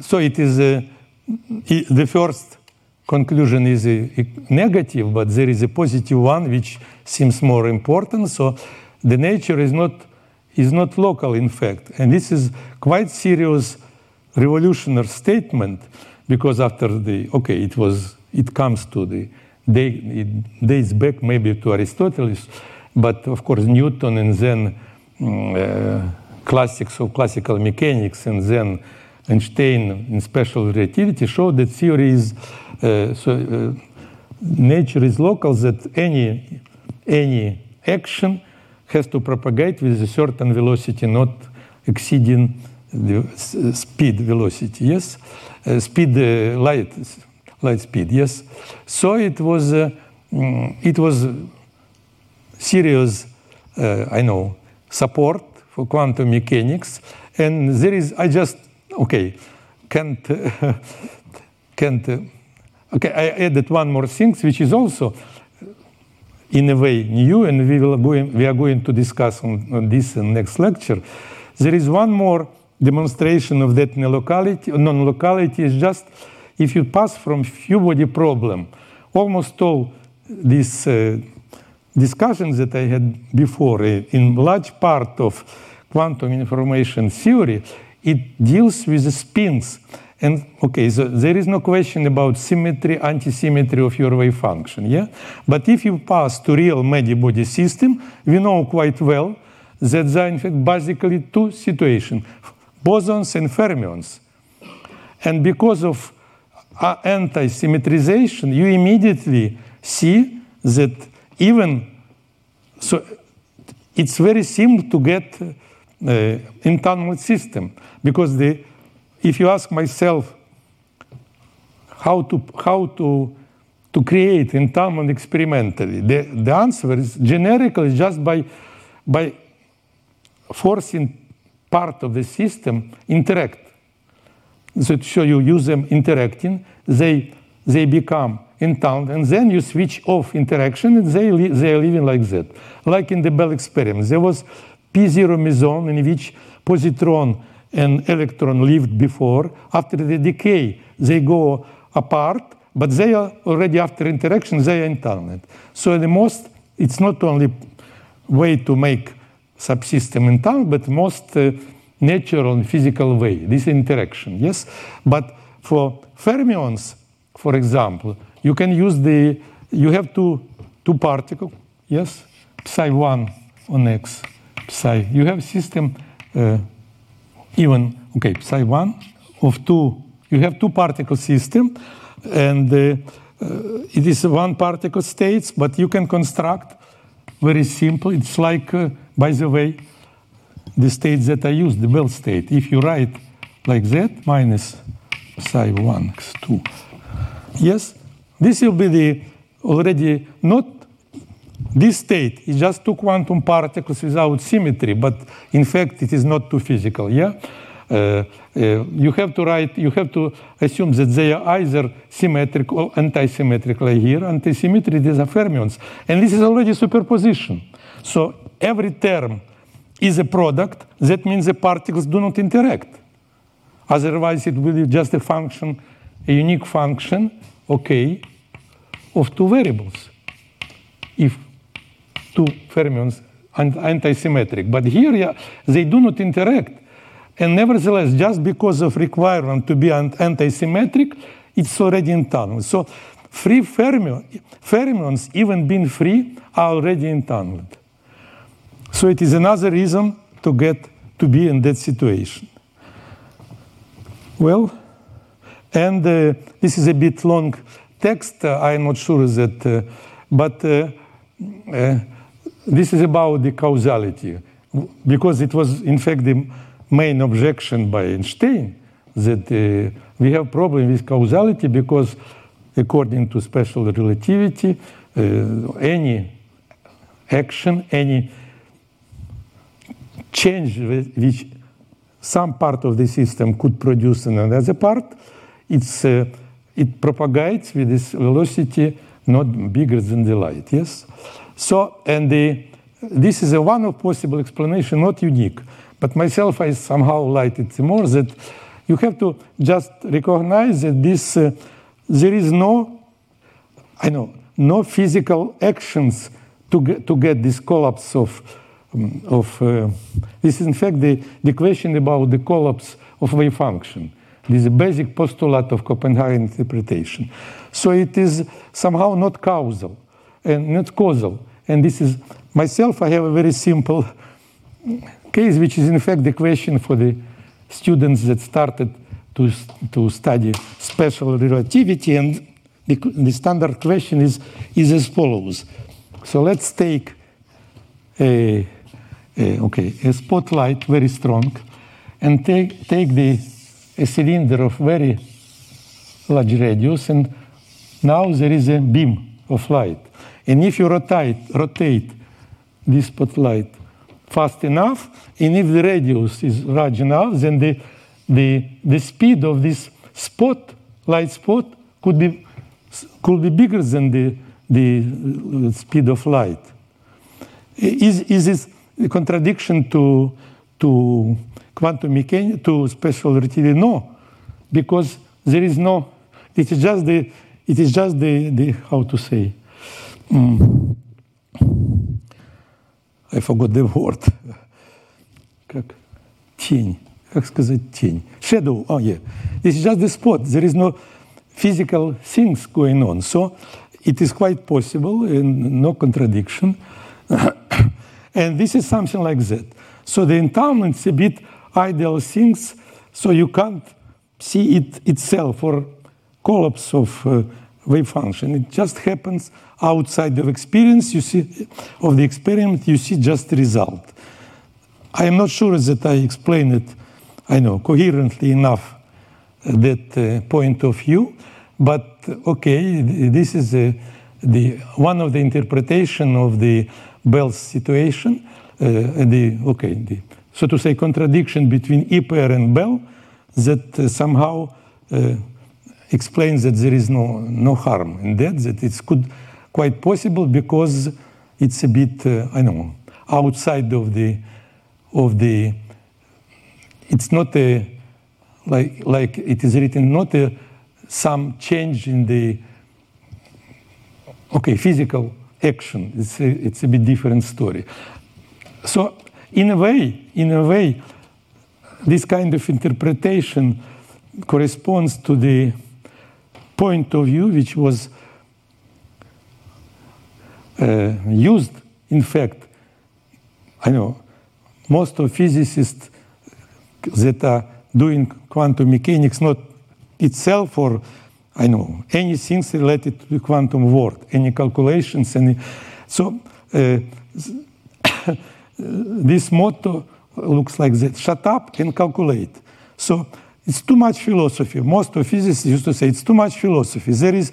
so it is, uh, the first conclusion is a, a negative, but there is a positive one, which seems more important. So the nature is not is not local, in fact. And this is quite serious revolutionary statement, because after the, okay, it was, it comes to the, it dates back maybe to Aristotle, but of course Newton and then uh, classics of classical mechanics and then Einstein in special relativity show that theory is, uh, so uh, nature is local, that any, any action has to propagate with a certain velocity, not exceeding the speed velocity, yes? Uh, speed, uh, light, light speed, yes? So it was, uh, it was serious, uh, I know, support for quantum mechanics. And there is, I just, okay, can't, uh, can't, uh, okay, I added one more thing, which is also in a way new, and we, will go in, we are going to discuss on, on this in next lecture. There is one more demonstration of that non-locality. Non-locality is just if you pass from few-body problem, almost all these uh, discussions that I had before, uh, in large part of quantum information theory, it deals with the spins. And okay, so there is no question about symmetry, anti-symmetry of your wave function, yeah? But if you pass to real many-body system, we know quite well that there are in fact basically two situations, bosons and fermions. And because of anti-symmetrization, you immediately see that even, so it's very simple to get uh, entanglement system, because the if you ask myself how to how to to create entanglement experimentally, the, the answer is generically just by by forcing part of the system interact. So to show you use them interacting, they they become entangled, and then you switch off interaction, and they li- they are living like that. Like in the Bell experiment, there was P zero meson in which positron and electron lived before. After the decay, they go apart, but they are already after interaction, they are entangled. So the most, it's not only way to make subsystem entangled, but most uh, natural and physical way, this interaction, yes? But for fermions, for example, you can use the, you have two, two particles, yes? psi one on X, psi, you have system, uh, even, okay, psi one of two, you have two particle system, and uh, uh, it is one particle states, but you can construct very simple. It's like, uh, by the way, the states that I use, the Bell state. If you write like that, minus psi one x two, yes, this will be the already not This state is just two quantum particles without symmetry, but in fact it is not too physical. Yeah, uh, uh, you have to write. You have to assume that they are either symmetric or anti-symmetric. Like here, anti-symmetry these are fermions, and this is already superposition. So every term is a product. That means the particles do not interact. Otherwise, it will be just a function, a unique function, okay, of two variables. If two fermions are antisymmetric. But here, yeah, they do not interact. And nevertheless, just because of requirement to be antisymmetric, it's already entangled. So free fermion, fermions, even being free, are already entangled. So it is another reason to get to be in that situation. Well, and uh, this is a bit long text. Uh, I'm not sure that, uh, but uh, uh, this is about the causality, because it was, in fact, the main objection by Einstein that uh, we have problem with causality because, according to special relativity, uh, any action, any change which some part of the system could produce in another part, it's, uh, it propagates with this velocity not bigger than the light, yes? So, and the, this is a one of possible explanation, not unique. But myself, I somehow liked it more that you have to just recognize that this, uh, there is no, I know, no physical actions to get, to get this collapse of Of uh, this is in fact the, the question about the collapse of wave function. This is a basic postulate of Copenhagen interpretation. So it is somehow not causal and not causal. And this is myself. I have a very simple case, which is in fact the question for the students that started to to study special relativity. And the, the standard question is is as follows. So let's take a Uh, okay, a spotlight, very strong, and take take the a cylinder of very large radius, and now there is a beam of light. And if you rotate rotate this spotlight fast enough, and if the radius is large enough, then the the the speed of this spot light spot could be could be bigger than the the speed of light. Is is this the contradiction to to quantum mechanics, to special relativity? No, because there is no. It is just the. It is just the. the how to say? Mm. I forgot the word. Как тень? Как сказать тень? Shadow. Oh yeah. This is just the spot. There is no physical things going on. So it is quite possible and no contradiction. And this is something like that. So the entanglement is a bit ideal things, so you can't see it itself or collapse of uh, wave function. It just happens outside of experience. You see, of the experiment, you see just the result. I am not sure that I explain it, I know, coherently enough that uh, point of view. But okay, this is uh, the one of the interpretation of the Bell's situation, uh, the okay, the, so to say, contradiction between E P R and Bell, that uh, somehow uh, explains that there is no no harm in that, that it's could quite possible because it's a bit uh, I don't know outside of the of the. It's not a like like it is written not a some change in the okay physical action. It's a, it's a bit different story. So in a way, in a way, this kind of interpretation corresponds to the point of view which was uh, used. In fact, I know most of physicists that are doing quantum mechanics, not itself or I know anything related to the quantum world, any calculations, any. So uh, this motto looks like that: shut up and calculate. So it's too much philosophy. Most of physicists used to say it's too much philosophy. There is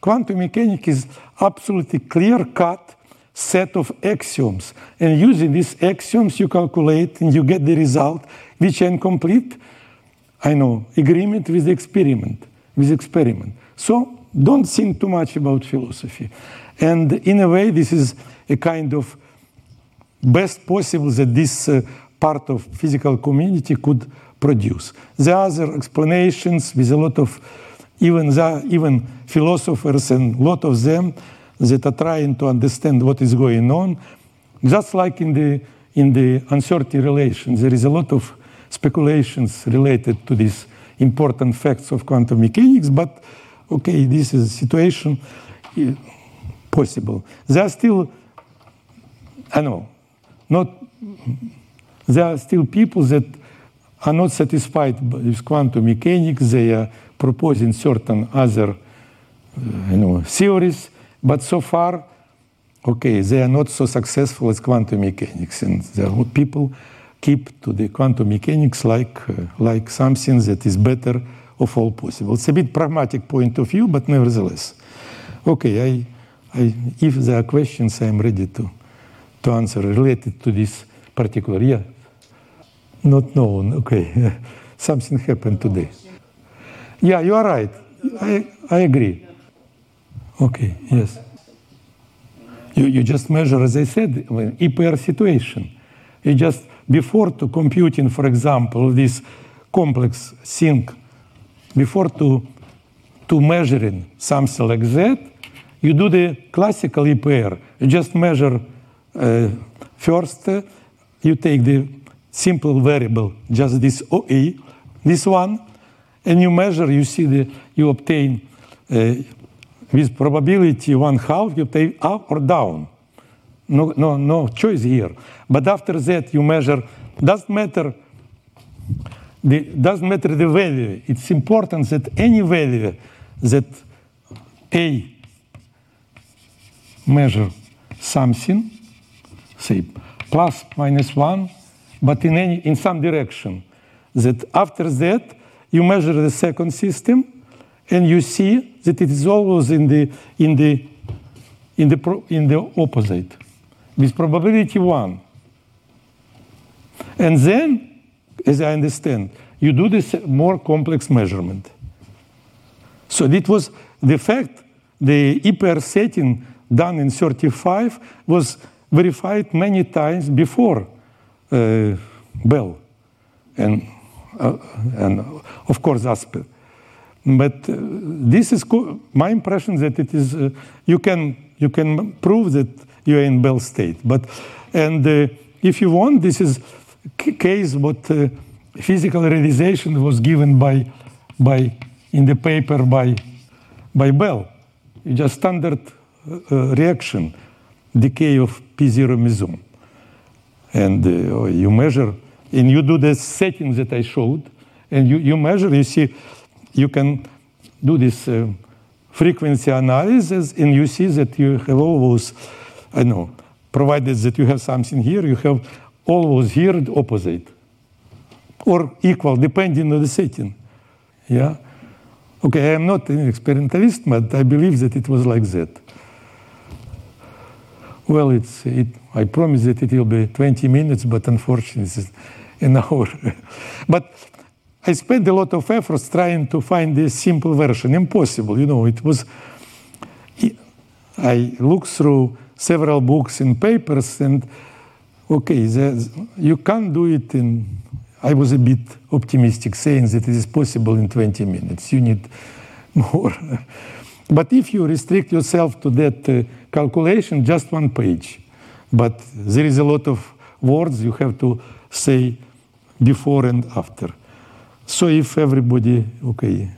quantum mechanics is absolutely clear cut set of axioms. And using these axioms, you calculate and you get the result, which in complete, I know, agreement with the experiment, with experiment. So don't think too much about philosophy. And in a way, this is a kind of best possible that this uh, part of physical community could produce. There are other explanations with a lot of, even the, even philosophers and a lot of them that are trying to understand what is going on. Just like in the, in the uncertainty relations, there is a lot of speculations related to these important facts of quantum mechanics, but okay, this is a situation possible. There are still, I know, not, there are still people that are not satisfied with quantum mechanics. They are proposing certain other, you know, theories, but so far, okay, they are not so successful as quantum mechanics, and there are people keep to the quantum mechanics like uh, like something that is better of all possible. It's a bit pragmatic point of view, but nevertheless, okay. I, I if there are questions, I am ready to to answer related to this particular. Yeah, not known. Okay, something happened today. Yeah, you are right. I I agree. Okay. Yes. You you just measure, as I said, E P R situation. You just before to computing, for example, this complex thing, before to, to measuring something like that, you do the classical E P R. You just measure uh, first, uh, you take the simple variable, just this O E, this one, and you measure, you see, the, you obtain uh, with probability one half, you take up or down. No, no, no choice here. But after that, you measure. Doesn't matter. The, doesn't matter the value. It's important that any value that A measure something, say plus minus one, but in any in some direction. That after that, you measure the second system, and you see that it is always in the in the in the pro, in the opposite. With probability one. And then, as I understand, you do this more complex measurement. So it was the fact the E P R setting done in thirty-five was verified many times before uh, Bell and, uh, and of course Aspect. But uh, this is co- my impression that it is uh, you can you can prove that you are in Bell state, but and uh, if you want, this is c- case what uh, physical realization was given by by in the paper by by Bell. It's a standard uh, reaction, decay of P zero meson, and uh, you measure and you do the setting that I showed, and you you measure. You see, you can do this uh, frequency analysis, and you see that you have always. I know, provided that you have something here, you have always here the opposite or equal, depending on the setting. Yeah. Okay, I am not an experimentalist, but I believe that it was like that. Well, it's. It, I promise that it will be twenty minutes, but unfortunately, it's an hour. But I spent a lot of efforts trying to find this simple version. Impossible, you know. It was. I looked through several books and papers, and okay, you can't do it in, I was a bit optimistic, saying that it is possible in twenty minutes, you need more. But if you restrict yourself to that uh, calculation, just one page, but there is a lot of words you have to say before and after. So if everybody, okay,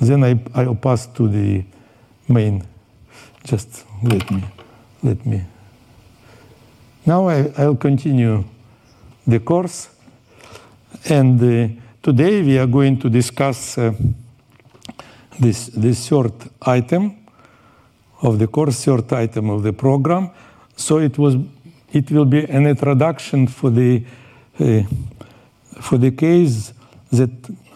then I, I'll pass to the main, just let me. Let me. Now I, I'll continue the course, and uh, today we are going to discuss uh, this this third item of the course, third item of the program. So it was, it will be an introduction for the uh, for the case that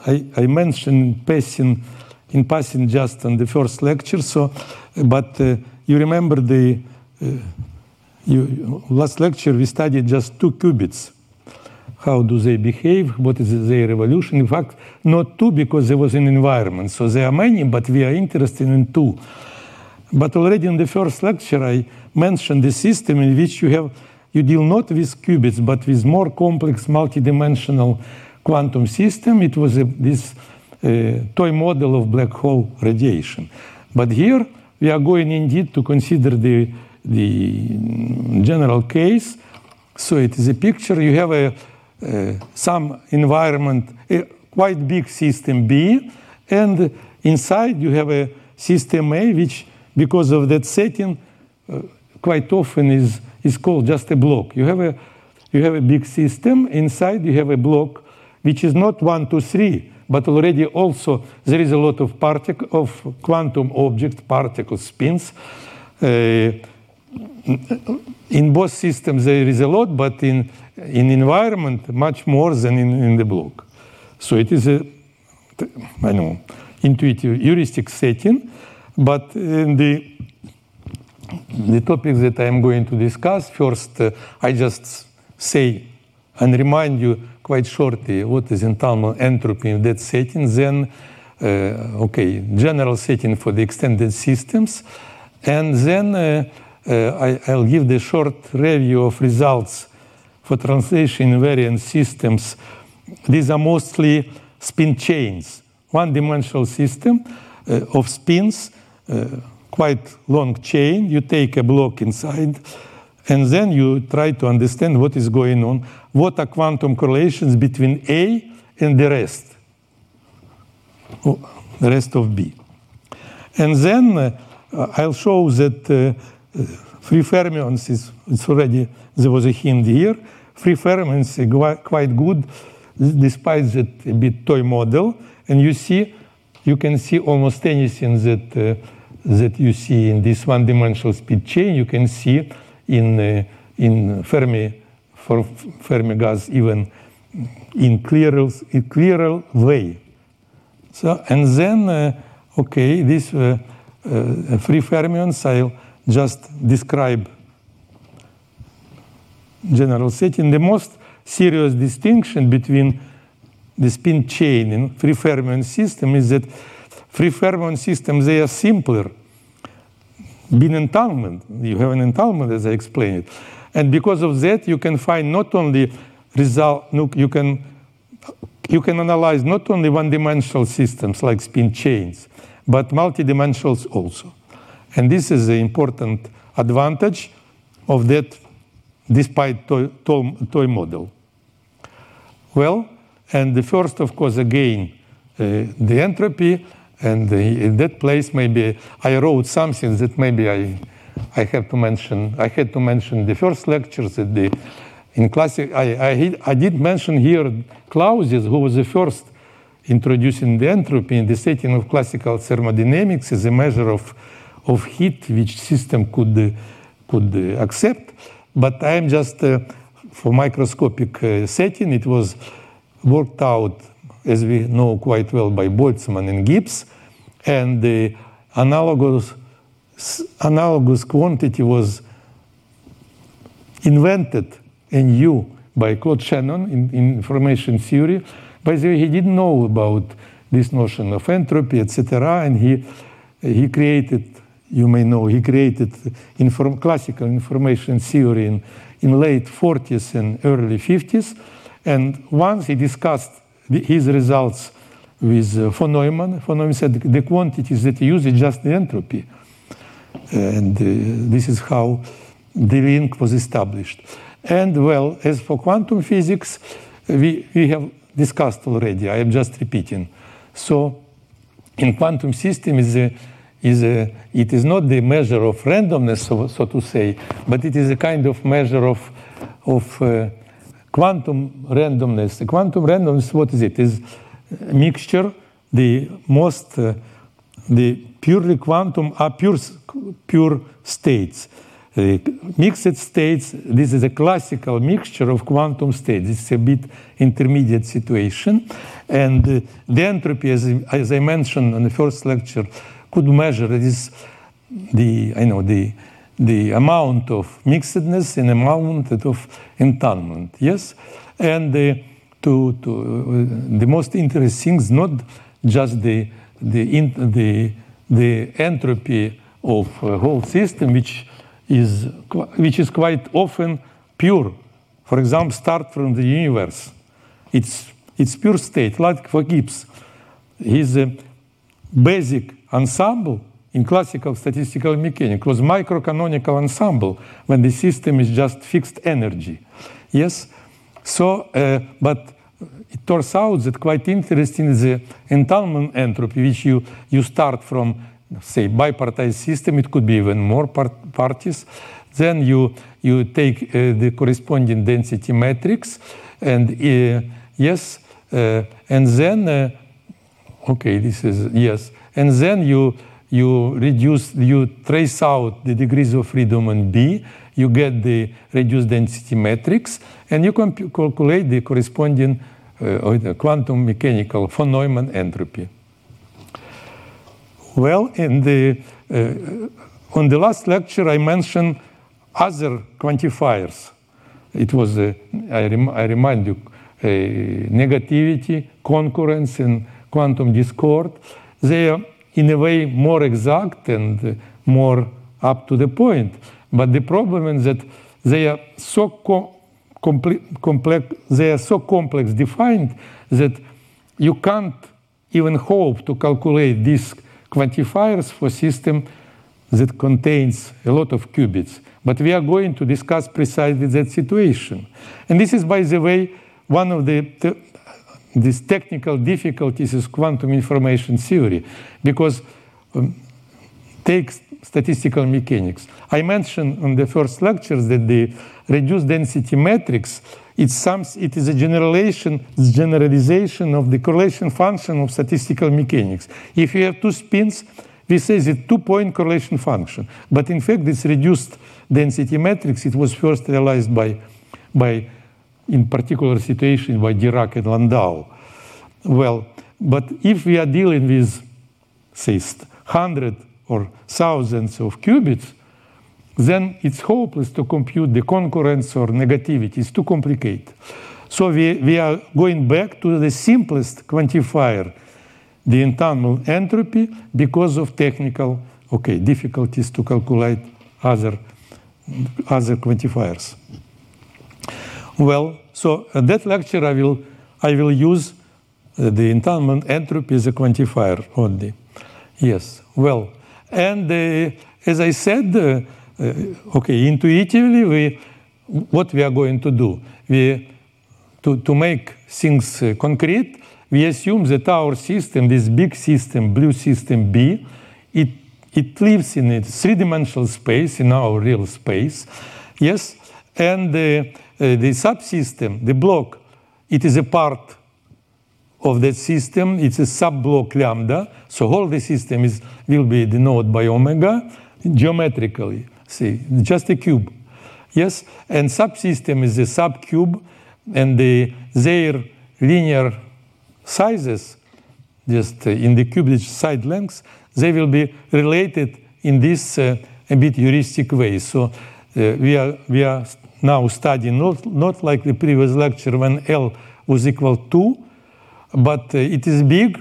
I, I mentioned in passing, in passing just on the first lecture. So, but uh, you remember the. Uh, You, last lecture we studied just two qubits. How do they behave? What is their evolution? In fact, not two because there was an environment. So there are many, but we are interested in two. But already in the first lecture I mentioned the system in which you have you deal not with qubits but with more complex multidimensional quantum system. It was a, this uh, toy model of black hole radiation. But here we are going indeed to consider the the general case. So it is a picture. You have a uh, some environment, a quite big system B, and inside you have a system A, which because of that setting uh, quite often is is called just a block. You have a you have a big system. Inside you have a block which is not one, two, three, but already also there is a lot of particle of quantum objects, particles, spins. Uh, in both systems there is a lot, but in in environment much more than in, in the block. So it is a I know intuitive heuristic setting, but in the the topics that I am going to discuss first, uh, I just say and remind you quite shortly what is entanglement entropy in that setting. Then uh, okay, general setting for the extended systems. And then uh, uh, I, I'll give the short review of results for translation invariant systems. These are mostly spin chains, one-dimensional system uh, of spins, uh, quite long chain. You take a block inside, and then you try to understand what is going on. What are quantum correlations between A and the rest, oh, the rest of B? And then uh, I'll show that uh, free fermions is it's already there was a hint here. Free fermions are quite good, despite that a bit toy model. And you see, you can see almost anything that uh, that you see in this one-dimensional speed chain. You can see in uh, in Fermi for Fermi gas even in clearer clearer way. So and then uh, okay this. Uh, Uh, free fermions, I'll just describe general setting. The most serious distinction between the spin chain and free fermion system is that free fermion systems, they are simpler. Being entanglement, you have an entanglement as I explained it. And because of that, you can find not only result, you can, you can analyze not only one-dimensional systems like spin chains, but multidimensionals also. And this is the important advantage of that despite toy, toy, toy model. Well, and the first, of course, again, uh, the entropy, and the, in that place maybe I wrote something that maybe I, I have to mention. I had to mention the first lectures at the, in classic, I, I, I did mention here Clausius, who was the first introducing the entropy in the setting of classical thermodynamics as a measure of, of heat which system could, could accept. But I am just, uh, for microscopic uh, setting, it was worked out, as we know quite well, by Boltzmann and Gibbs. And the analogous, analogous quantity was invented and new by Claude Shannon in, in information theory. By the way, he didn't know about this notion of entropy, et cetera, and he he created, you may know, he created inform, classical information theory in, in late forties and early fifties. And once he discussed the, his results with uh, von Neumann, von Neumann said the, the quantities that he used is just the entropy. And uh, this is how the link was established. And well, as for quantum physics, we, we have discussed already. I am just repeating. So, in quantum system is a, is a, it is not the measure of randomness, so, so to say, but it is a kind of measure of of uh, quantum randomness. The quantum randomness, what is it? Is a mixture, the most uh, the purely quantum are pure pure states. Uh, mixed states, this is a classical mixture of quantum states. It's a bit intermediate situation. And uh, the entropy, as, as I mentioned in the first lecture, could measure this, the, I know, the, the amount of mixedness and amount of entanglement. Yes, and uh, to, to uh, the most interesting things, not just the the in, the, the entropy of uh, whole system, which is which is quite often pure. For example, start from the universe. It's it's pure state, like for Gibbs. His uh, basic ensemble in classical statistical mechanics was microcanonical ensemble when the system is just fixed energy. Yes. So, uh, but it turns out that quite interesting is the entanglement entropy, which you you start from, say, bipartite system. It could be even more part- parties. Then you you take uh, the corresponding density matrix, and uh, yes, uh, and then uh, okay, this is yes, and then you you reduce you trace out the degrees of freedom on B. You get the reduced density matrix, and you can comp- calculate the corresponding uh, quantum mechanical von Neumann entropy. Well, in the uh, on the last lecture I mentioned other quantifiers. It was, uh, I, rem- I remind you, uh, negativity, concurrence, and quantum discord. They are, in a way, more exact and uh, more up to the point. But the problem is that they are so com- compl- complex. They are so complex defined that you can't even hope to calculate these quantifiers for system that contains a lot of qubits. But we are going to discuss precisely that situation. And this is, by the way, one of the te- these technical difficulties is quantum information theory, because um, takes statistical mechanics. I mentioned in the first lectures that the reduced density matrix, it's some, it is a generalization, generalization of the correlation function of statistical mechanics. If you have two spins, we say it's a two-point correlation function. But in fact, this reduced density matrix, it was first realized by, by in particular situation, by Dirac and Landau. Well, but if we are dealing with, say, one hundred or thousands of qubits, then it's hopeless to compute the concurrence or negativity. It's too complicated. So we, we are going back to the simplest quantifier, the entanglement entropy, because of technical okay, difficulties to calculate other, other quantifiers. Well, so in that lecture I will, I will use the entanglement entropy as a quantifier only. Yes, well, and uh, as I said, uh, uh, okay, intuitively, we, what we are going to do, we to, to make things uh, concrete, we assume that our system, this big system, blue system B, it it lives in a three-dimensional space, in our real space, yes, and the, uh, the subsystem, the block, it is a part of that system. It's a sub-block lambda, so all the system is will be denoted by omega geometrically. See, just a cube, yes. And subsystem is a subcube, and the, their linear sizes, just in the cubic side lengths, they will be related in this uh, a bit heuristic way. So uh, we are we are now studying not not like the previous lecture when L was equal to. But uh, it is big,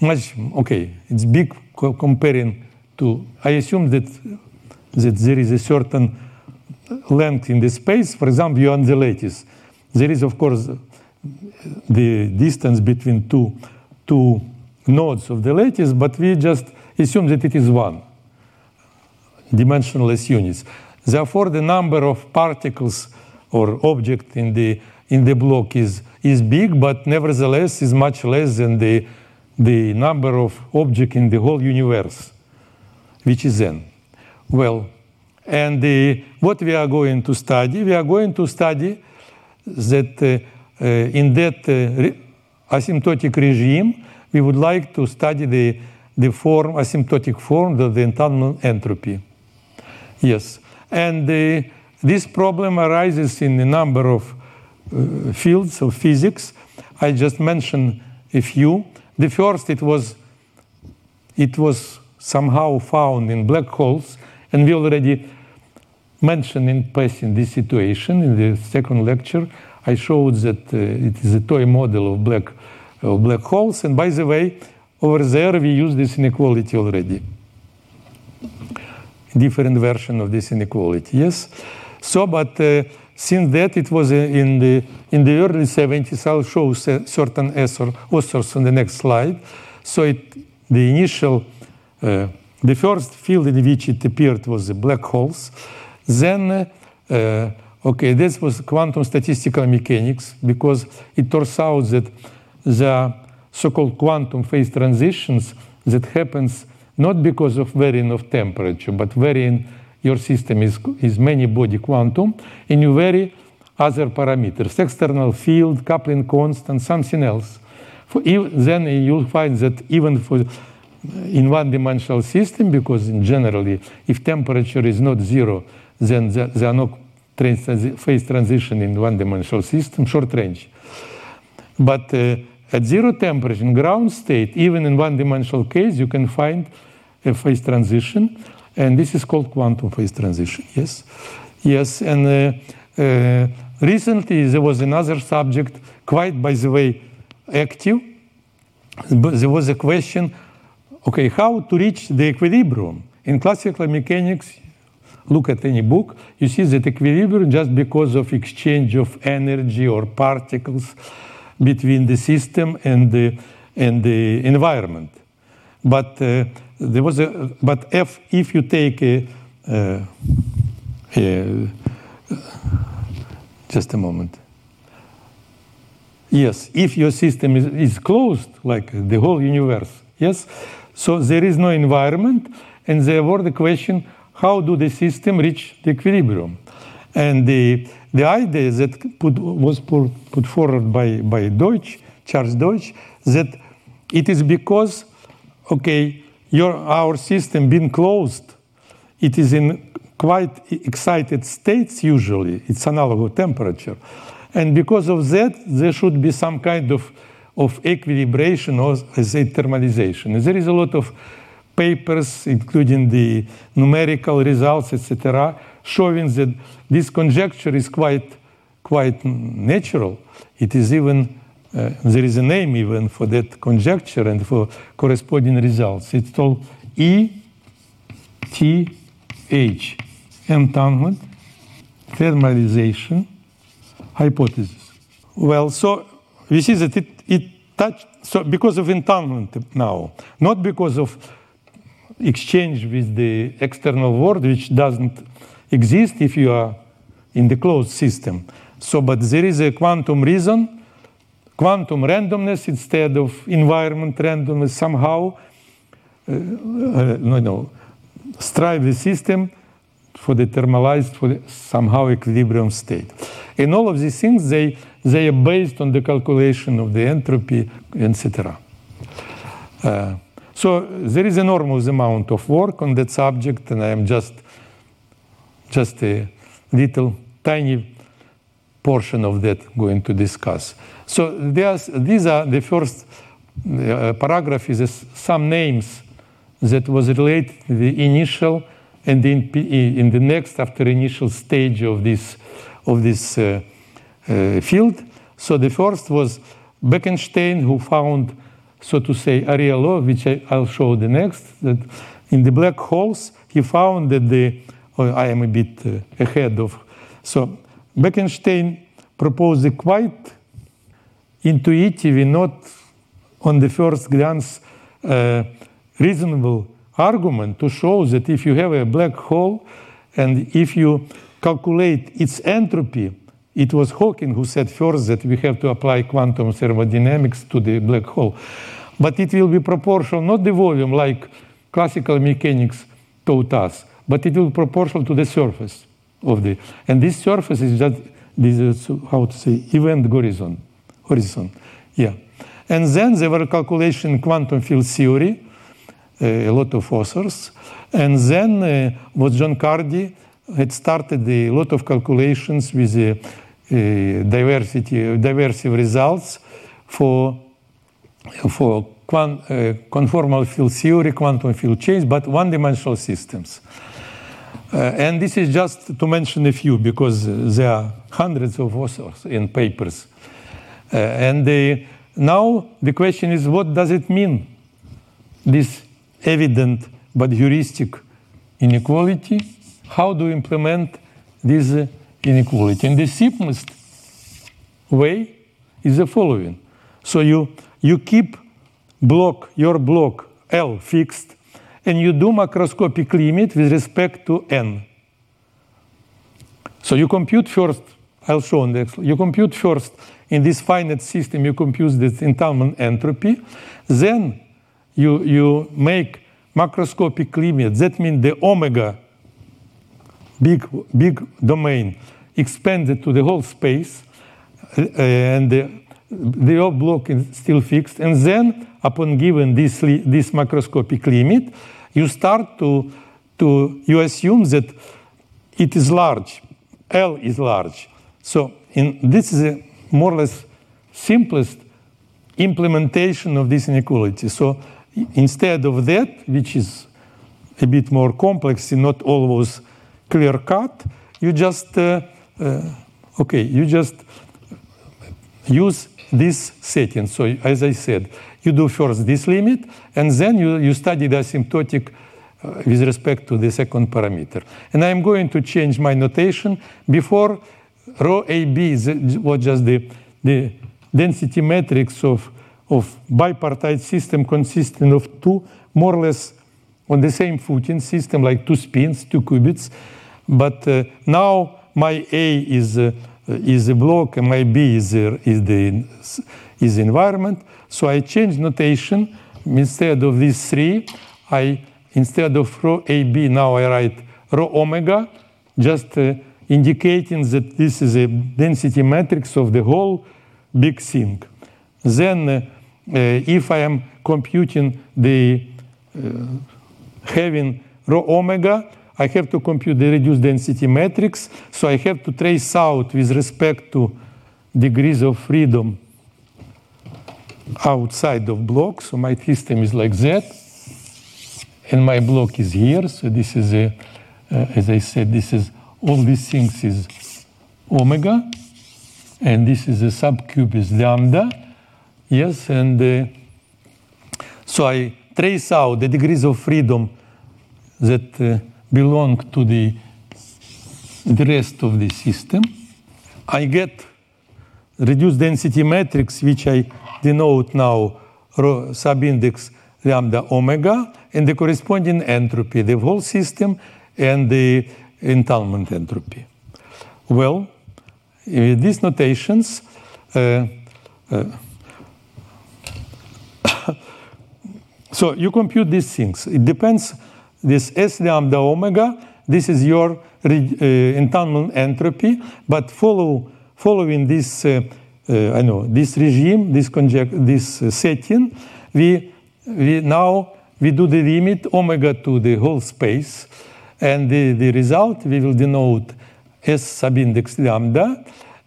much, okay, it's big co- comparing to, I assume that, that there is a certain length in the space. For example, you are on the lattice. There is, of course, the distance between two, two nodes of the lattice, but we just assume that it is one, dimensionless units. Therefore, the number of particles or object in the in the block is is big, but nevertheless is much less than the the number of objects in the whole universe, which is n. Well, and the, what we are going to study, we are going to study that uh, uh, in that uh, re- asymptotic regime, we would like to study the the form, asymptotic form of the entanglement entropy. Yes, and the, this problem arises in a number of Uh, fields of physics. I just mentioned a few. The first, it was, it was somehow found in black holes, And we already mentioned in passing this situation in the second lecture. I showed that uh, it is a toy model of black, uh, black holes. And by the way, over there we use this inequality already. Different version of this inequality, yes? So, but uh, since that, it was uh, in the in the early seventies, I'll show certain authors on the next slide. So it, the initial, uh, the first field in which it appeared was the black holes. Then, uh, okay, this was quantum statistical mechanics, because it turns out that the so-called quantum phase transitions that happens not because of varying of temperature, but varying your system is, is many body quantum, and you vary other parameters, external field, coupling constant, something else. For, then you'll find that even for in one-dimensional system, because in generally, if temperature is not zero, then there are no trans- phase transition in one-dimensional system, short range. But uh, at zero temperature, in ground state, even in one-dimensional case, you can find a phase transition, and this is called quantum phase transition, yes? Yes, and uh, uh, recently there was another subject, quite, by the way, active. But there was a question, okay, how to reach the equilibrium? In classical mechanics, look at any book, you see that equilibrium just because of exchange of energy or particles between the system and the, and the environment. But uh, there was a, but if, if you take a, uh, a, just a moment. Yes, if your system is, is closed, like the whole universe, yes? So there is no environment, and there were the question, how do the system reach the equilibrium? And the, the idea that put, was put, put forward by, by Deutsch, Charles Deutsch, that it is because, okay, your, our system being closed, it is in quite excited states usually, it's analog temperature. And because of that, there should be some kind of of equilibration or say thermalization. There is a lot of papers, including the numerical results, et cetera, showing that this conjecture is quite, quite natural. It is even uh, there is a name even for that conjecture and for corresponding results. It's called E T H, entanglement thermalization hypothesis. Well, so we see that it, it touched, so because of entanglement now, not because of exchange with the external world, which doesn't exist if you are in the closed system. So, but there is a quantum reason, quantum randomness instead of environment randomness somehow, uh, uh, no, no, strive the system for the thermalized, for the somehow equilibrium state. And all of these things, they They are based on the calculation of the entropy, et cetera. Uh, so there is an enormous amount of work on that subject, and I am just, just a little tiny portion of that going to discuss. So there's, these are the first uh, paragraph is some names that was related to the initial and in, in the next after initial stage of this of this. Uh, Uh, field. So the first was Bekenstein, who found, so to say, Ariello, which I, I'll show the next. That in the black holes, he found that the, oh, I am a bit uh, ahead of, so Bekenstein proposed a quite intuitive and not on the first glance uh, reasonable argument to show that if you have a black hole and if you calculate its entropy, it was Hawking who said first that we have to apply quantum thermodynamics to the black hole. But it will be proportional, not the volume like classical mechanics taught us, but it will be proportional to the surface of the, and this surface is just, this is how to say, event horizon, horizon, yeah. And then there were calculation quantum field theory, uh, a lot of authors, and then uh, was John Cardy had started a lot of calculations with a, a diversity, diverse results for for quant, uh, conformal field theory, quantum field change, but one-dimensional systems. Uh, and this is just to mention a few, because there are hundreds of authors and papers. Uh, and they, now the question is, what does it mean, this evident but heuristic inequality? How do we implement this uh, inequality? And the simplest way is the following. So you, you keep block, your block L fixed, and you do macroscopic limit with respect to n. So you compute first, I'll show on the next slide. You compute first in this finite system, you compute this Enthalpment entropy. Then you, you make macroscopic limit. That means the omega, big, big domain, expanded to the whole space. And the, the O block is still fixed. And then upon given this, this macroscopic limit, you start to, to, you assume that it is large, L is large. So in, this is a more or less simplest implementation of this inequality. So instead of that, which is a bit more complex and not always clear cut, you just, uh, uh, okay, you just use this setting. So as I said, you do first this limit, and then you, you study the asymptotic uh, with respect to the second parameter. And I'm going to change my notation. Before, rho A B was just the, the density matrix of, of bipartite system consisting of two, more or less on the same footing system, like two spins, two qubits. But uh, now my A is, uh, is a block, and my B is, uh, is the is environment. So I change notation. Instead of these three, I instead of rho A B, now I write rho omega, just uh, indicating that this is a density matrix of the whole big thing. Then uh, uh, if I am computing the, uh, having rho omega, I have to compute the reduced density matrix. So I have to trace out with respect to degrees of freedom outside of block. So my system is like that, and my block is here. So this is a, uh, as I said, this is all these things is omega, and this is a subcube is lambda. Yes, and uh, so I trace out the degrees of freedom that uh, belong to the, the rest of the system. I get reduced density matrix, which I denote now rho subindex lambda omega, and the corresponding entropy, the whole system, and the Enthalpment entropy. Well, with these notations, uh, uh, so you compute these things. It depends. This S lambda omega, this is your uh, Enthalpment entropy, but follow following this. Uh, Uh, I know this regime, this conject, this uh, setting. We we now we do the limit omega to the whole space, and the, the result we will denote S subindex lambda.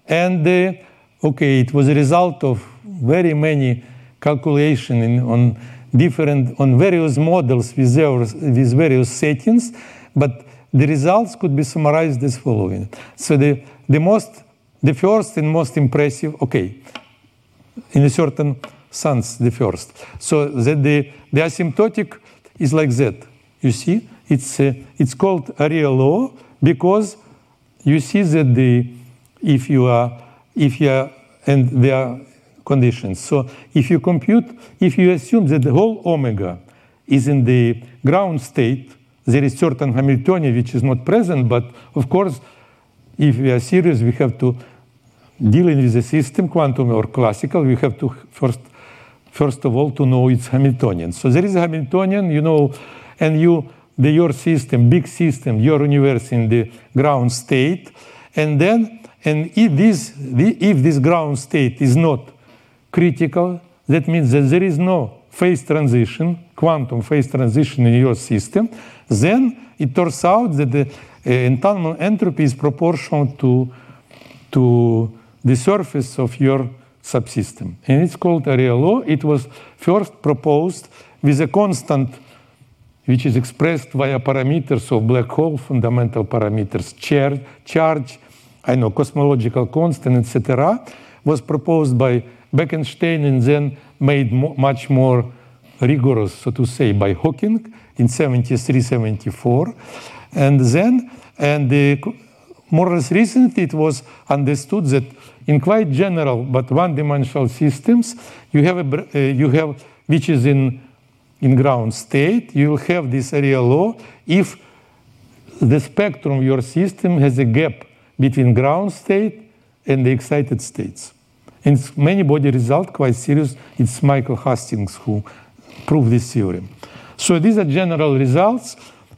And uh, okay, it was a result of very many calculation in, on different on various models with their, with various settings, but the results could be summarized as following. So the the most The first and most impressive, okay, in a certain sense, the first. So that the, the asymptotic is like that. You see, it's uh, it's called area law because you see that the if you are if you are and there are conditions. So if you compute, if you assume that the whole omega is in the ground state, there is certain Hamiltonian which is not present, but of course. If we are serious, we have to dealing with the system, quantum or classical. We have to first, first of all, to know it's Hamiltonian. So there is a Hamiltonian, you know, and you, the your system, big system, your universe in the ground state, and then, and if this, the, if this ground state is not critical, that means that there is no phase transition, quantum phase transition in your system. Then it turns out that the Uh, Enthalpment entropy is proportional to, to the surface of your subsystem. And it's called area law. It was first proposed with a constant which is expressed via parameters of black hole, fundamental parameters, charge, I know, cosmological constant, et cetera, was proposed by Bekenstein and then made mo- much more rigorous, so to say, by Hawking in seventy-three seventy-four. And then, and the, more or less recently, it was understood that in quite general but one-dimensional systems, you have, a, uh, you have which is in, in ground state, you will have this area law if the spectrum of your system has a gap between ground state and the excited states. And many body result quite serious. It's Michael Hastings who proved this theorem. So these are general results,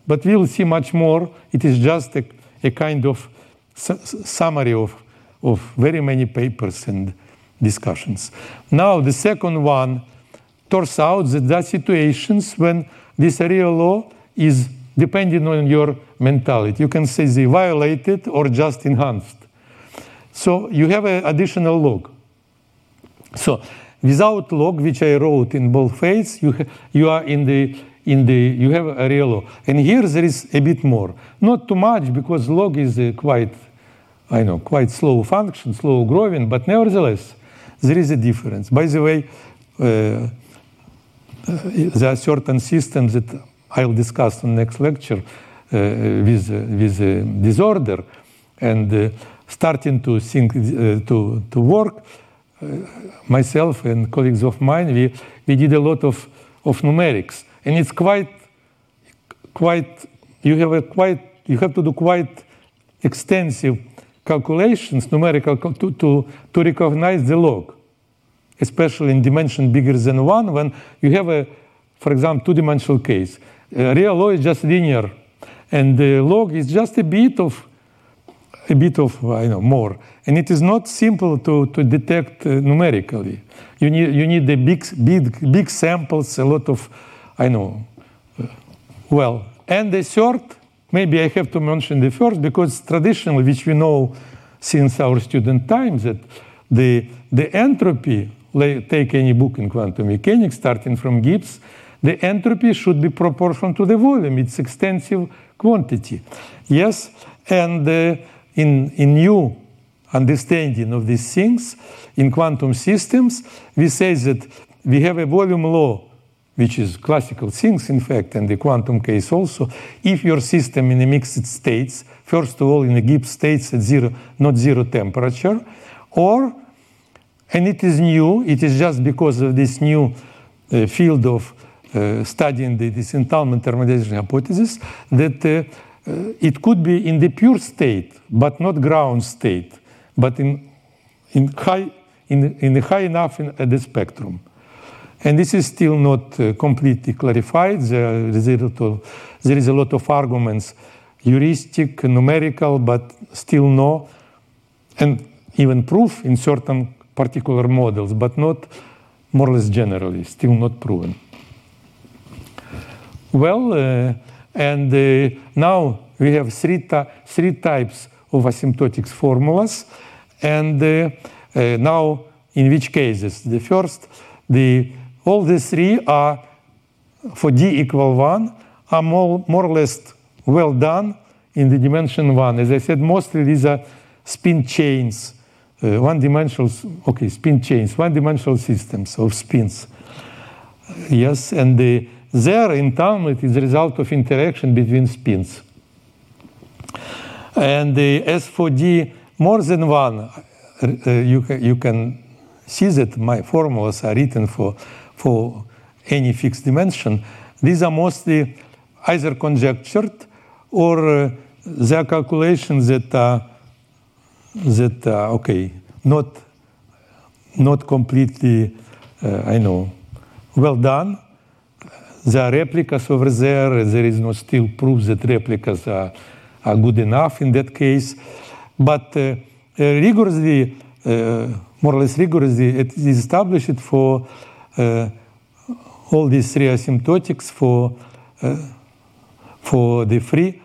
but we will see much more. It is just a, a kind of su- summary of, of very many papers and discussions. Now the second one turns out that there are situations when this area law is depending on your mentality. You can say they violated or just enhanced. So you have an additional log. So without log, which I wrote in boldface, you ha- you are in the in the you have a real log. And here there is a bit more, not too much because log is a quite I know quite slow function, slow growing, but nevertheless there is a difference. By the way, uh, there are certain systems that I will discuss in the next lecture uh, with uh, with uh, disorder and uh, starting to think uh, to to work. Uh, myself and colleagues of mine, we, we did a lot of, of numerics, and it's quite, quite. You have a quite. You have to do quite extensive calculations, numerical, to to to recognize the log, especially in dimension bigger than one. When you have a, for example, two-dimensional case, uh, real log is just linear, and the log is just a bit of. A bit of I know more, and it is not simple to to detect uh, numerically. You need you need the big big big samples, a lot of I know. Uh, well, and the third, maybe I have to mention the first because traditionally, which we know since our student times, that the the entropy. Take any book in quantum mechanics, starting from Gibbs. The entropy should be proportional to the volume. It's extensive quantity. Yes, and. Uh, In, in new understanding of these things, in quantum systems, we say that we have a volume law, which is classical things, in fact, and the quantum case also. If your system in a mixed states, first of all, in a Gibbs states at zero, not zero temperature, or, and it is new, it is just because of this new uh, field of uh, studying the disentanglement thermodynamics hypothesis that uh, it could be in the pure state, but not ground state, but in in high in in high enough in, at the spectrum, and this is still not uh, completely clarified. There is, to, there is a lot of arguments, heuristic, numerical, but still no, and even proof in certain particular models, but not more or less generally, still not proven. Well. Uh, And uh, now we have three, ta- three types of asymptotic formulas. And uh, uh, now, in which cases? The first, the, all the three are, for d equal one, are more, more or less well done in the dimension one. As I said, mostly these are spin chains, uh, one-dimensional, okay, spin chains, one-dimensional systems of spins. Yes, and the their entanglement is the result of interaction between spins. And the uh, S four D more than one, uh, you, ca- you can see that my formulas are written for, for any fixed dimension. These are mostly either conjectured or uh, they are calculations that are, that are okay, not, not completely, uh, I know, well done. There are replicas over there. There is no still proof that replicas are, are good enough in that case. But uh, rigorously, uh, more or less rigorously, it is established for uh, all these three asymptotics for, uh, for the free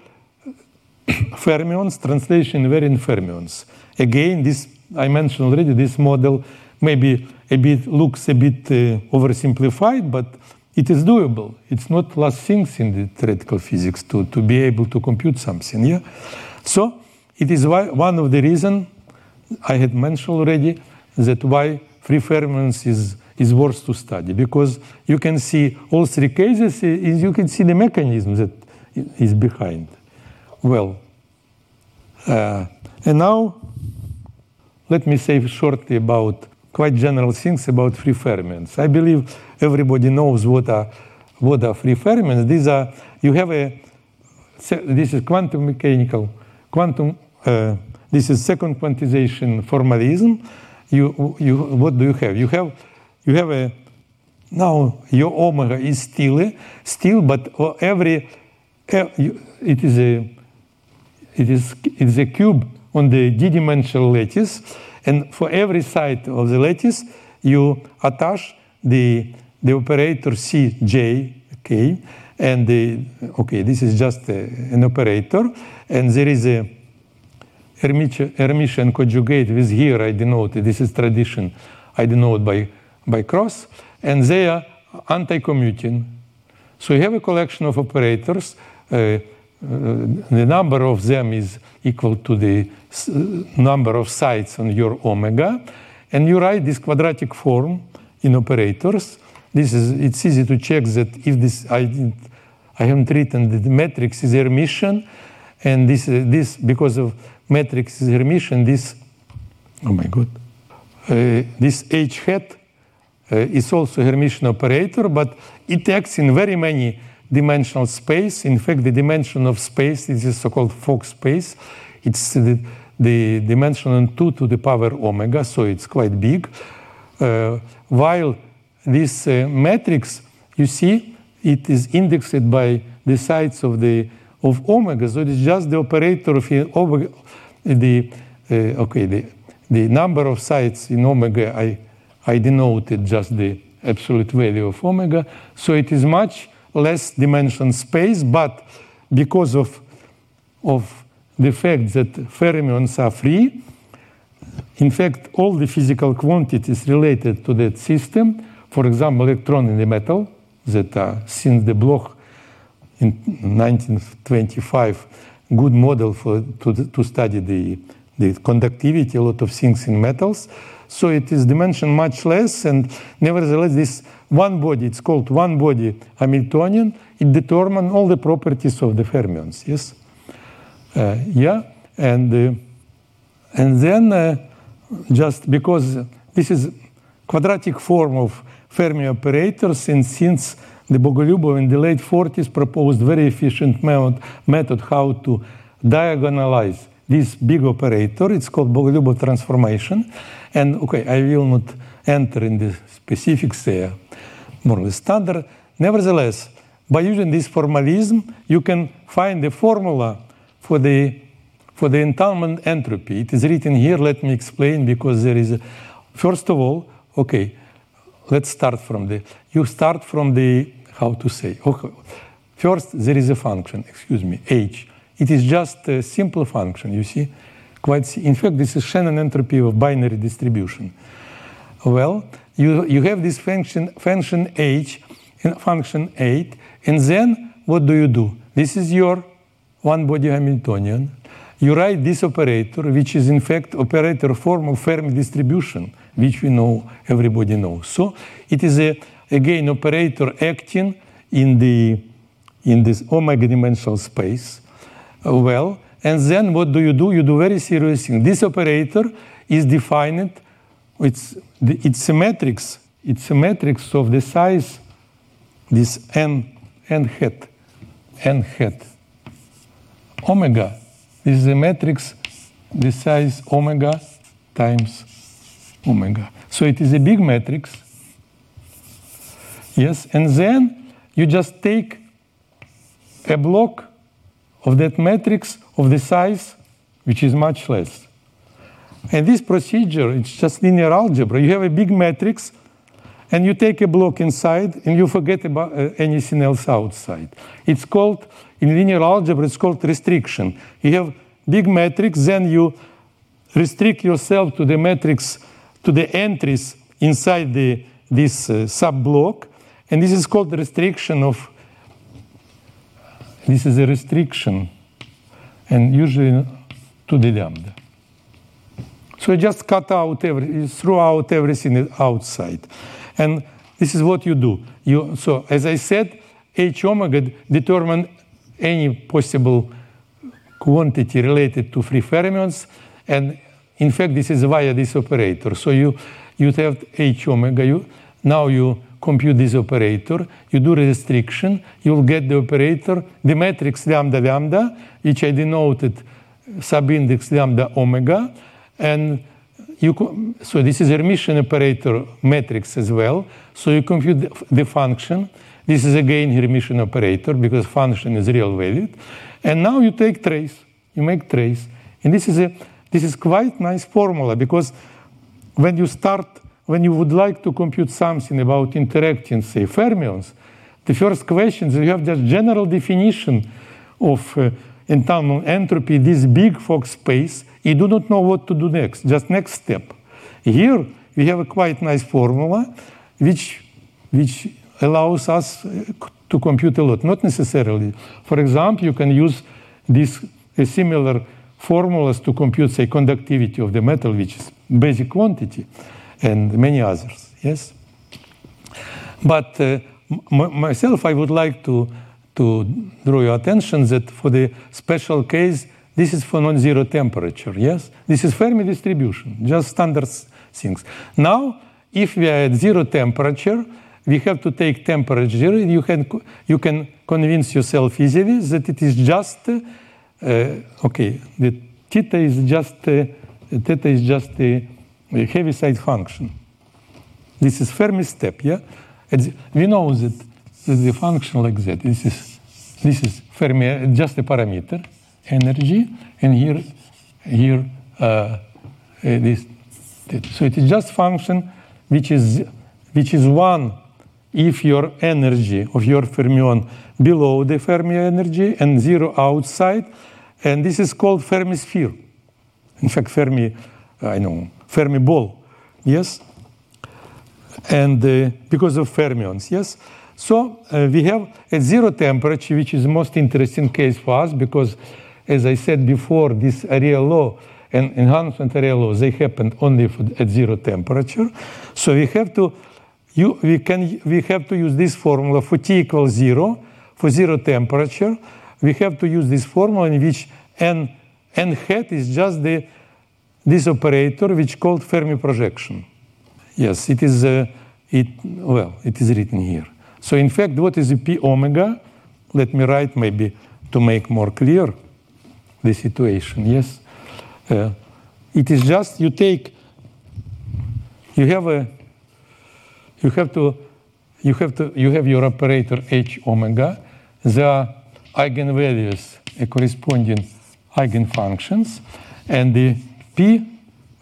fermions, translation invariant fermions. Again, this I mentioned already, this model maybe a bit looks a bit uh, oversimplified, but it is doable. It's not last things in the theoretical physics to, to be able to compute something. Yeah? So it is why one of the reasons I had mentioned already that why free fermions is, is worth to study, because you can see all three cases, you can see the mechanism that is behind. Well, uh, and now let me say shortly about quite general things about free fermions. I believe everybody knows what are, what are free fermions. These are, you have a, this is quantum mechanical, quantum, uh, this is second quantization formalism. You, you, what do you have? You have, you have a, now your omega is still, still, but every, it is a, it is, it is a cube on the d-dimensional lattice, and for every side of the lattice, you attach the the operator C J K, and the okay, this is just a, an operator, and there is a Hermitian conjugate with here I denote, this is tradition, I denote by, by cross, and they are anti-commuting. So you have a collection of operators, uh, uh, the number of them is equal to the s- number of sides on your omega, and you write this quadratic form in operators. This is, it's easy to check that if this, I, didn't, I haven't written that the matrix is Hermitian, and this, uh, this because of matrix is Hermitian, this, oh my god, uh, this H hat uh, is also Hermitian operator, but it acts in very many dimensional space. In fact, the dimension of space is the so-called Fock space. It's the, the dimension on two to the power omega, so it's quite big. Uh, while this uh, matrix, you see, it is indexed by the sides of the of omega, so it's just the operator of omega, the uh, okay, the the number of sides in omega. I I denoted just the absolute value of omega, so it is much less dimension space. But because of of the fact that fermions are free, in fact, all the physical quantities related to that system, for example, electron in the metal, that are since the Bloch in nineteen twenty-five, good model for to, to study the, the conductivity, a lot of things in metals. So it is dimension much less, and nevertheless, this one body, it's called one body Hamiltonian, it determines all the properties of the fermions, yes? Uh, yeah, and, uh, and then uh, just because this is quadratic form of Fermi operators, and since the Bogolubov in the late forties proposed very efficient method, method how to diagonalize this big operator. It's called Bogolubov transformation. And okay, I will not enter in the specifics there, more or less standard. Nevertheless, by using this formalism, you can find the formula for the for the entanglement entropy. It is written here. Let me explain, because there is a, first of all, okay. Let's start from the, you start from the, how to say, okay. First, there is a function, excuse me, H. It is just a simple function, you see? Quite, in fact, this is Shannon entropy of binary distribution. Well, you, you have this function, function H, and function eight, and then what do you do? This is your one-body Hamiltonian. You write this operator, which is in fact operator form of Fermi distribution, which we know, everybody knows. So it is a, again, operator acting in the in this omega-dimensional space. Uh, well, and then what do you do? You do very serious thing. This operator is defined. It's it's a matrix. It's a matrix of the size. This n n hat, n hat omega. This is a matrix the size omega times omega. So it is a big matrix. Yes, and then you just take a block of that matrix of the size, which is much less. And this procedure, it's just linear algebra. You have a big matrix, and you take a block inside, and you forget about uh, anything else outside. It's called, in linear algebra, it's called restriction. You have big matrix, then you restrict yourself to the matrix, to the entries inside the, this uh, sub-block, And this is called the restriction of, this is a restriction, and usually to the lambda. So you just cut out every, you throw out everything outside. And this is what you do. You, so as I said, H omega determines any possible quantity related to free fermions. And in fact, this is via this operator. So you, you have H omega. You, now you compute this operator. You do restriction. You'll get the operator, the matrix lambda lambda, which I denoted subindex lambda omega. And you, so this is a Hermitian operator matrix as well. So you compute the function. This is again Hermitian operator because function is real valued. And now you take trace. You make trace. And this is a this is quite nice formula because when you start, when you would like to compute something about interacting, say, fermions, the first question is you have just general definition of uh, entropy, this big Fock space. You do not know what to do next, just next step. Here, we have a quite nice formula which, which allows us to compute a lot, not necessarily. For example, you can use these uh, similar formulas to compute, say, conductivity of the metal, which is basic quantity, and many others, yes? But uh, m- myself, I would like to, to draw your attention that for the special case, this is for non-zero temperature, yes? This is Fermi distribution, just standard things. Now, if we are at zero temperature, we have to take temperature zero. You can, you can convince yourself easily that it is just, uh, okay, the theta is just, uh, theta is just a, a Heaviside function. This is Fermi step, yeah? And we know that the function like that, this is, this is Fermi, just a parameter. Energy, and here, here, uh, this. So it is just function which is which is one if your energy of your fermion below the Fermi energy and zero outside, and this is called Fermi sphere. In fact, Fermi, I know Fermi ball, yes, and uh, because of fermions, yes. So uh, we have at zero temperature, which is the most interesting case for us because, as I said before, this area law and enhancement area law, they happen only at zero temperature. So we have to, you, we can, we have to use this formula for T equals zero, for zero temperature. We have to use this formula in which n, n hat is just the, this operator which called Fermi projection. Yes, it is, uh, it, well, it is written here. So in fact, what is the P omega? Let me write maybe to make more clear the situation, yes? Uh, it is just you take, you have a, you have to, you have to, you have your operator H omega, the eigenvalues, a corresponding eigenfunctions, and the P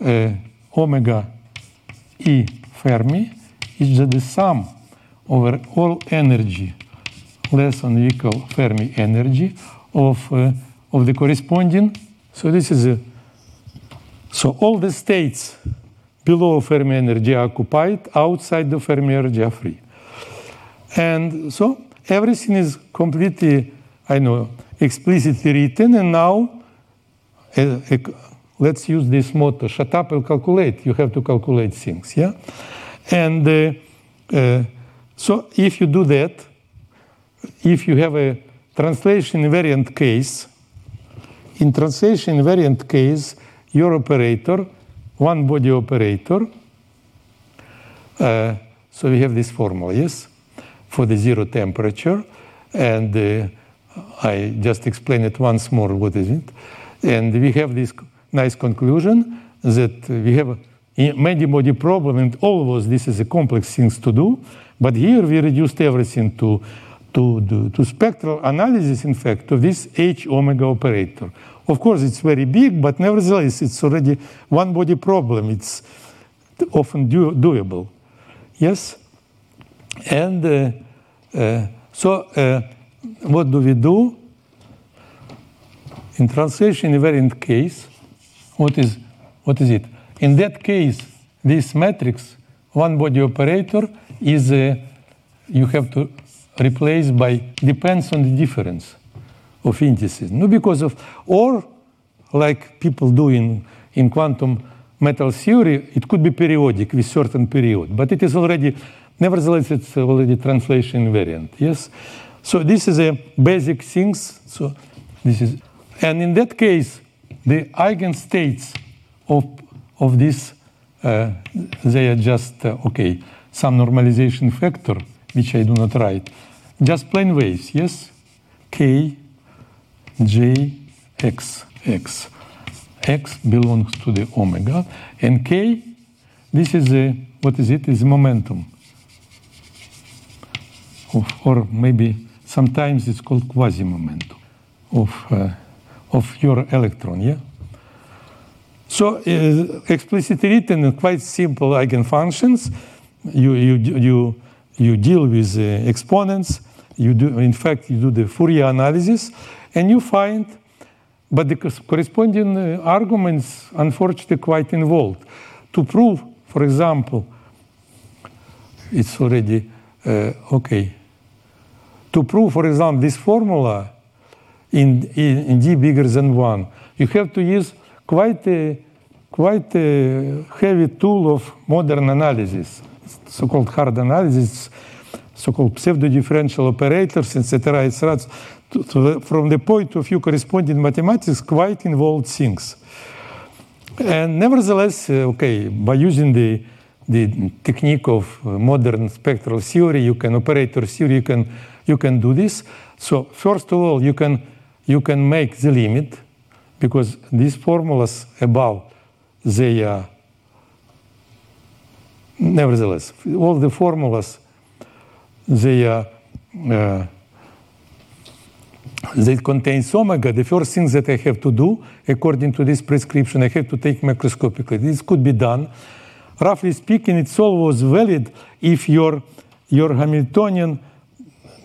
uh, omega E Fermi is just the sum over all energy, less than equal Fermi energy of uh, of the corresponding, so this is a, so all the states below Fermi energy are occupied, outside the Fermi energy are free. And so everything is completely, I know, explicitly written, and now uh, uh, let's use this motto, shut up and calculate, you have to calculate things, yeah? And uh, uh, so if you do that, if you have a translation invariant case, in translation invariant case, your operator, one body operator, uh, so we have this formula, yes, for the zero temperature, and uh, I just explain it once more, what is it? And we have this nice conclusion that we have a many body problem, and always this is a complex thing to do, but here we reduced everything to To, do, to spectral analysis, in fact, of this H omega operator. Of course, it's very big, but nevertheless, it's already one body problem. It's often do, doable. Yes? And uh, uh, so, uh, what do we do? In translation invariant case, what is, what is it? In that case, this matrix, one body operator, is a you have to replace by depends on the difference of indices. No, because of, or like people do in, in quantum metal theory, it could be periodic with certain period, but it is already, nevertheless, it's already translation invariant, yes? So this is a basic things, so this is, and in that case, the eigenstates of, of this, uh, they are just, uh, okay, some normalization factor, which I do not write, just plane waves, yes? K, J, X, X. X belongs to the omega, and K, this is a, what is it, is momentum. Of, or maybe sometimes it's called quasi-momentum of, uh, of your electron, yeah? So uh, explicitly written, quite simple eigenfunctions. You, you, you, you deal with uh, exponents. You do, in fact, you do the Fourier analysis, and you find, but the corresponding uh, arguments, unfortunately, quite involved. To prove, for example, it's already, uh, okay. To prove, for example, this formula in, in, in D bigger than one, you have to use quite a, quite a heavy tool of modern analysis, so-called hard analysis, so-called pseudo-differential operators, et cetera, et cetera. From the point of view corresponding mathematics, quite involved things. And nevertheless, okay, by using the, the technique of modern spectral theory, you can operator theory, you can, you can do this. So first of all, you can, you can make the limit, because these formulas above, they are, nevertheless, all the formulas, they are, uh, they contain omega. The first thing that I have to do, according to this prescription, I have to take macroscopically. This could be done. Roughly speaking, it's always valid if your, your Hamiltonian,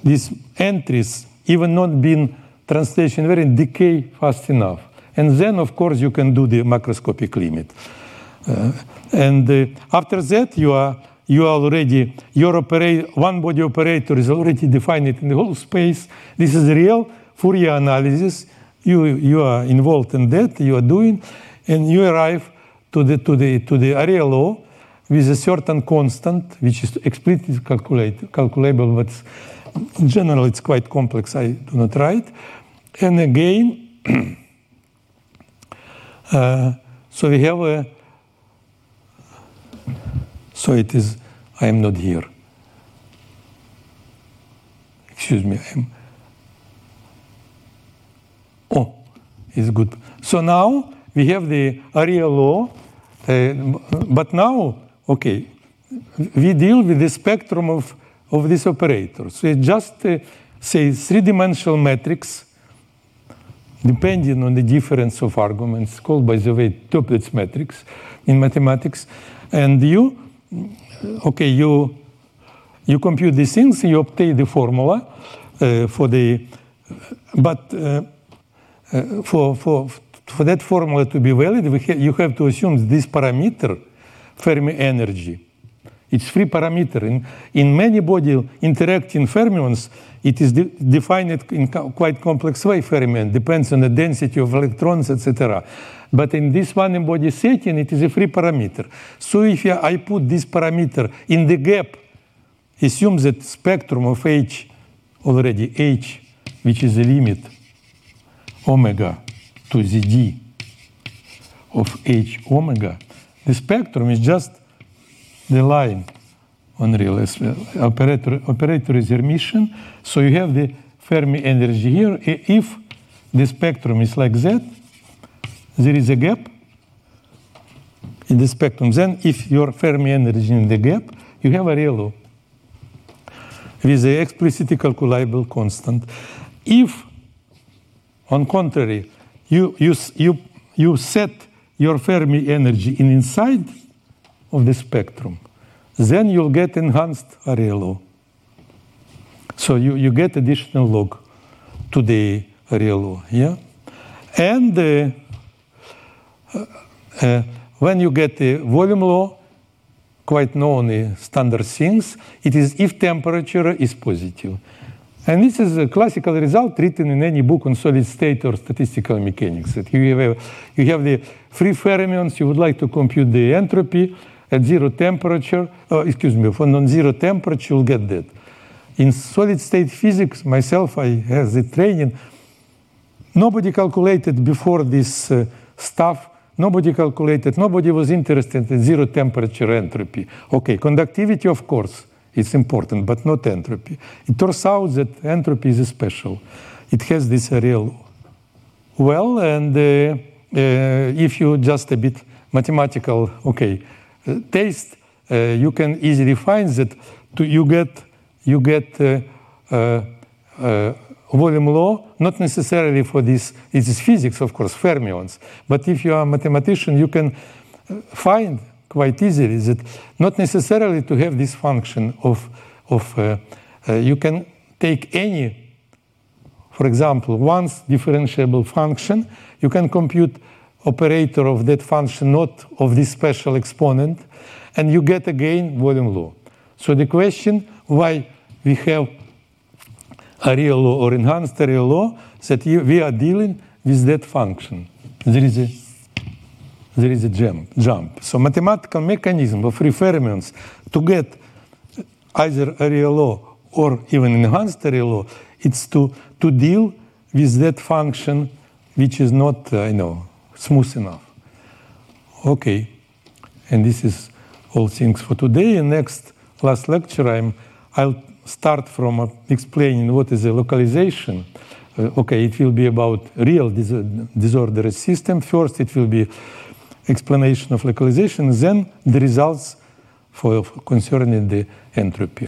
these entries, even not being translation invariant, decay fast enough. And then, of course, you can do the macroscopic limit. Uh, and uh, after that, you are, you are already, your operator, one body operator is already defined in the whole space. This is real Fourier analysis. You, you are involved in that, you are doing, and you arrive to the, to the, to the area law with a certain constant, which is explicitly calculate, calculable, but in general it's quite complex, I do not write. And again, uh, so we have a, so it is, I am not here. Excuse me, I am. Oh, it's good. So now we have the area law, uh, but now, okay, we deal with the spectrum of, of this operator. So it just, uh, say, three-dimensional matrix, depending on the difference of arguments, called, by the way, Toeplitz matrix in mathematics, and you, okay, you, you compute these things, you obtain the formula uh, for the, but uh, uh, for, for, for that formula to be valid, we ha you have to assume this parameter, Fermi energy. It's free parameter. In, in many body interacting fermions, it is de defined in co quite complex way, fermion, depends on the density of electrons, et cetera. But in this one embodied setting, it is a free parameter. So if I put this parameter in the gap, assume that spectrum of H, already H, which is the limit omega to the D of H omega, the spectrum is just the line on real operator, operator is Hermitian. So you have the Fermi energy here. If the spectrum is like that, there is a gap in the spectrum. Then if your Fermi energy in the gap, you have a real law with the explicitly calculable constant. If, on contrary, you, you, you, you set your Fermi energy in inside of the spectrum, then you'll get enhanced area law. So you, you get additional log to the area law, yeah? And uh, Uh, when you get the volume law, quite known standard things. It is if temperature is positive. And this is a classical result written in any book on solid state or statistical mechanics. That you have, you have the free fermions, you would like to compute the entropy at zero temperature, oh, excuse me, for non-zero temperature, you'll get that. In solid state physics, myself, I have the training. Nobody calculated before this uh, stuff. Nobody calculated, nobody was interested in zero temperature entropy. Okay, conductivity, of course, it's important, but not entropy. It turns out that entropy is special. It has this real well, and uh, uh, if you just a bit mathematical, okay, uh, taste, uh, you can easily find that to, you get, you get uh, uh, uh, volume law, not necessarily for this, it is physics, of course, fermions. But if you are a mathematician, you can find quite easily that not necessarily to have this function of, of uh, uh, you can take any, for example, once differentiable function, you can compute operator of that function, not of this special exponent, and you get again volume law. So the question why we have a real law or enhanced real law, that you, we are dealing with that function. There is a, there is a jump, jump. So mathematical mechanism of free fermions to get either a real law or even enhanced real law, it's to, to deal with that function which is not, I uh, you know, smooth enough. Okay, and this is all things for today. And next, last lecture, I'm, I'll start from uh, explaining what is a localization. Uh, okay, it will be about real dis disorder system. First, it will be explanation of localization, then the results for, for concerning the entropy.